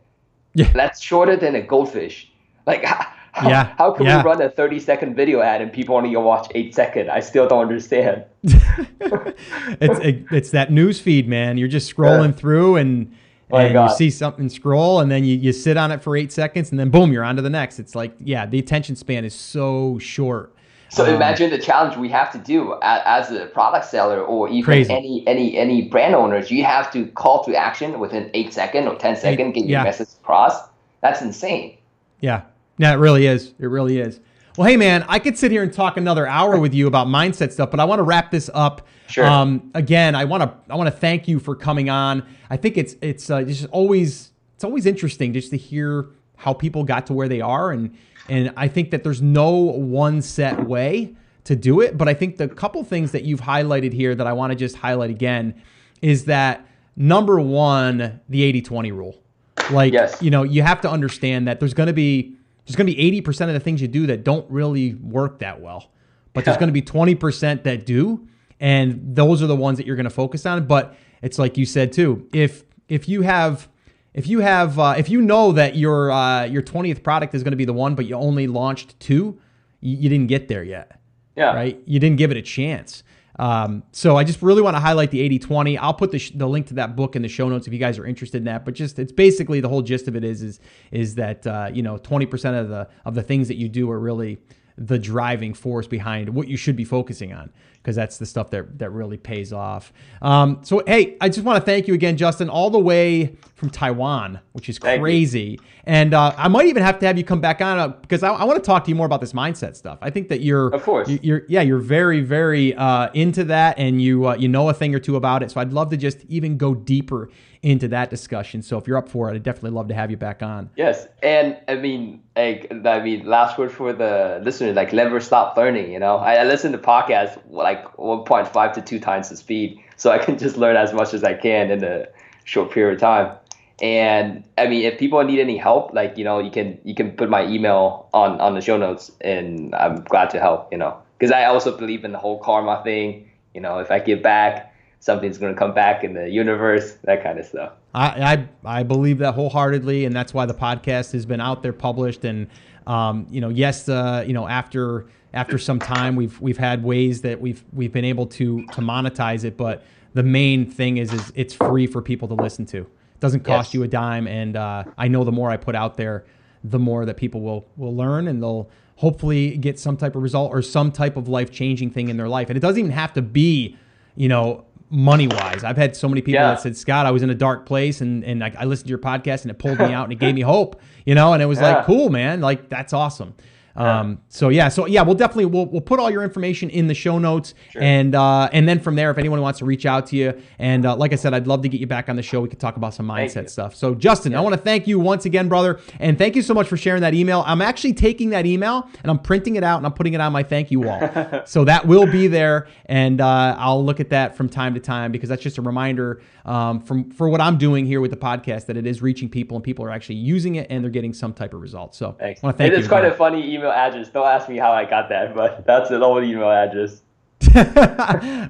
Yeah. That's shorter than a goldfish. Like, how, yeah. how can yeah. we run a thirty second video ad and people only gonna watch eight seconds? I still don't understand. it's it, it's that news feed, man. You're just scrolling yeah. through and, oh and you see something scroll and then you, you sit on it for eight seconds and then boom, you're on to the next. It's like, yeah, the attention span is so short. So um, imagine the challenge we have to do as, as a product seller or even crazy. any any any brand owners. You have to call to action within eight second or ten second, eight, get your yeah. message across. That's insane. Yeah. Yeah, it really is. It really is. Well, hey, man, I could sit here and talk another hour with you about mindset stuff, but I want to wrap this up. Sure. Um, again, I want to I want to thank you for coming on. I think it's it's uh, just always it's always interesting just to hear how people got to where they are, and and I think that there's no one set way to do it. But I think the couple things that you've highlighted here that I want to just highlight again is that, number one, the eighty twenty rule. Like, yes. you know, you have to understand that there's going to be There's going to be eighty percent of the things you do that don't really work that well, but there's going to be twenty percent that do, and those are the ones that you're going to focus on. But it's like you said too, if if you have if you have uh, if you know that your uh, your twentieth product is going to be the one, but you only launched two, you, you didn't get there yet. Yeah. Right. You didn't give it a chance. Um, so I just really want to highlight the eighty twenty. I'll put the, sh- the link to that book in the show notes if you guys are interested in that. But just, it's basically the whole gist of it is, is, is that, uh, you know, twenty percent of the, of the things that you do are really the driving force behind what you should be focusing on, because that's the stuff that, that really pays off. Um, so, hey, I just want to thank you again, Justin, all the way from Taiwan, which is thank crazy. You. And uh, I might even have to have you come back on uh, because I, I want to talk to you more about this mindset stuff. I think that you're, of course, you, you're, yeah, you're very, very uh, into that, and you, uh, you know a thing or two about it. So I'd love to just even go deeper into that discussion. So if you're up for it, I'd definitely love to have you back on. Yes. And I mean, like, I mean, last word for the listener, like, never stop learning. You know, I, I listen to podcasts like one point five to two times the speed, so I can just learn as much as I can in a short period of time. And I mean, if people need any help, like, you know, you can, you can put my email on, on the show notes, and I'm glad to help, you know, because I also believe in the whole karma thing. You know, if I give back, something's going to come back in the universe, that kind of stuff. I, I I believe that wholeheartedly, and that's why the podcast has been out there, published, and um, you know, yes, uh, you know, after after some time, we've we've had ways that we've we've been able to to monetize it, but the main thing is is it's free for people to listen to. It doesn't cost yes. you a dime, and uh, I know the more I put out there, the more that people will will learn, and they'll hopefully get some type of result or some type of life changing thing in their life. And it doesn't even have to be, you know, money-wise. I've had so many people yeah. that said, Scott, I was in a dark place, and, and I, I listened to your podcast, and it pulled me out, and it gave me hope, you know, and it was yeah. like, cool, man. Like, that's awesome. Yeah. Um, so yeah, so yeah, we'll definitely, we'll, we'll put all your information in the show notes, sure. and, uh, and then from there, if anyone wants to reach out to you, and, uh, like I said, I'd love to get you back on the show. We could talk about some mindset stuff. So Justin, yeah. I want to thank you once again, brother. And thank you so much for sharing that email. I'm actually taking that email and I'm printing it out and I'm putting it on my thank you wall. So that will be there. And, uh, I'll look at that from time to time, because that's just a reminder, um, from, for what I'm doing here with the podcast, that it is reaching people and people are actually using it and they're getting some type of result. So I want to thank you. It is quite a funny email. Email address. Don't ask me how I got that, but that's an old email address.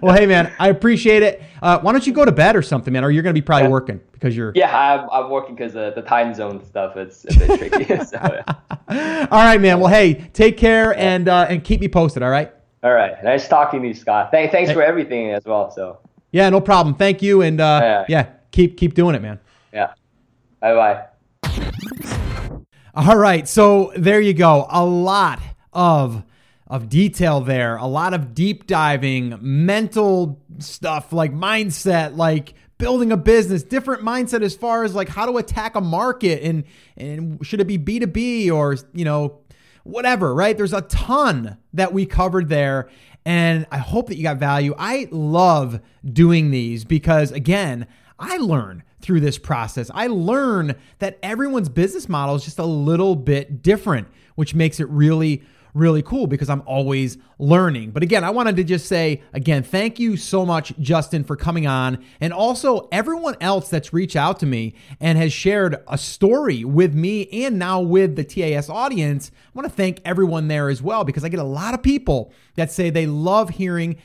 Well, hey, man, I appreciate it. Uh, why don't you go to bed or something, man? Or you're going to be probably yeah. working because you're... Yeah, I'm, I'm working because uh, the time zone stuff, it's a bit tricky. So, yeah. All right, man. Well, hey, take care and uh, and keep me posted, all right? All right. Nice talking to you, Scott. Th- thanks hey. for everything as well. So. Yeah, no problem. Thank you. And uh, yeah. yeah, keep keep doing it, man. Yeah. Bye-bye. All right, so there you go. A lot of of detail there, a lot of deep diving, mental stuff like mindset, like building a business, different mindset as far as like how to attack a market, and and should it be B two B or, you know, whatever, right? There's a ton that we covered there, and I hope that you got value. I love doing these because, again, I learn through this process. I learn that everyone's business model is just a little bit different, which makes it really, really cool because I'm always learning. But again, I wanted to just say, again, thank you so much, Justin, for coming on. And also everyone else that's reached out to me and has shared a story with me and now with the T A S audience. I want to thank everyone there as well, because I get a lot of people that say they love hearing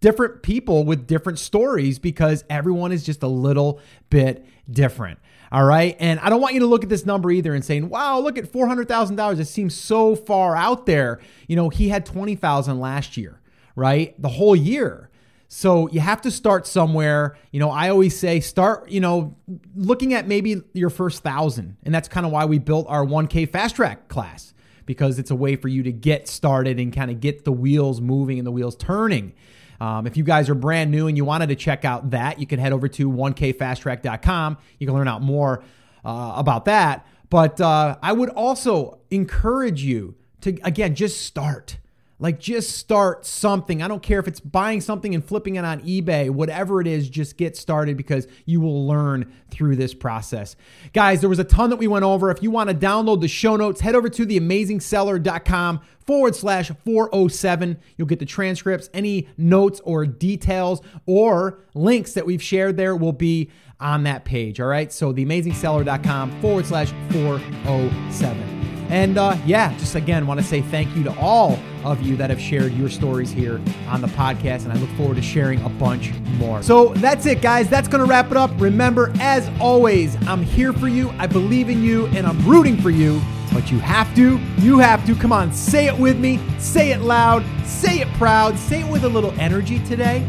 different people with different stories because everyone is just a little bit different. All right. And I don't want you to look at this number either and saying, wow, look at four hundred thousand dollars. It seems so far out there. You know, he had twenty thousand last year, right? The whole year. So you have to start somewhere. You know, I always say start, you know, looking at maybe your first thousand. And that's kind of why we built our one K Fast Track class, because it's a way for you to get started and kind of get the wheels moving and the wheels turning. Um, if you guys are brand new and you wanted to check out that, you can head over to one K fast track dot com. You can learn out more uh, about that. But uh, I would also encourage you to, again, just start. Like, just start something. I don't care if it's buying something and flipping it on eBay, whatever it is, just get started, because you will learn through this process. Guys, there was a ton that we went over. If you want to download the show notes, head over to the amazing seller dot com forward slash four oh seven. You'll get the transcripts, any notes or details or links that we've shared there will be on that page. All right. So the amazing seller dot com forward slash four oh seven. And uh, yeah, just again, want to say thank you to all of you that have shared your stories here on the podcast. And I look forward to sharing a bunch more. So that's it, guys. That's going to wrap it up. Remember, as always, I'm here for you. I believe in you and I'm rooting for you. But you have to, you have to. Come on, say it with me. Say it loud. Say it proud. Say it with a little energy today.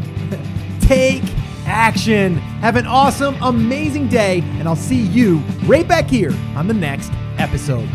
Take action. Have an awesome, amazing day. And I'll see you right back here on the next episode.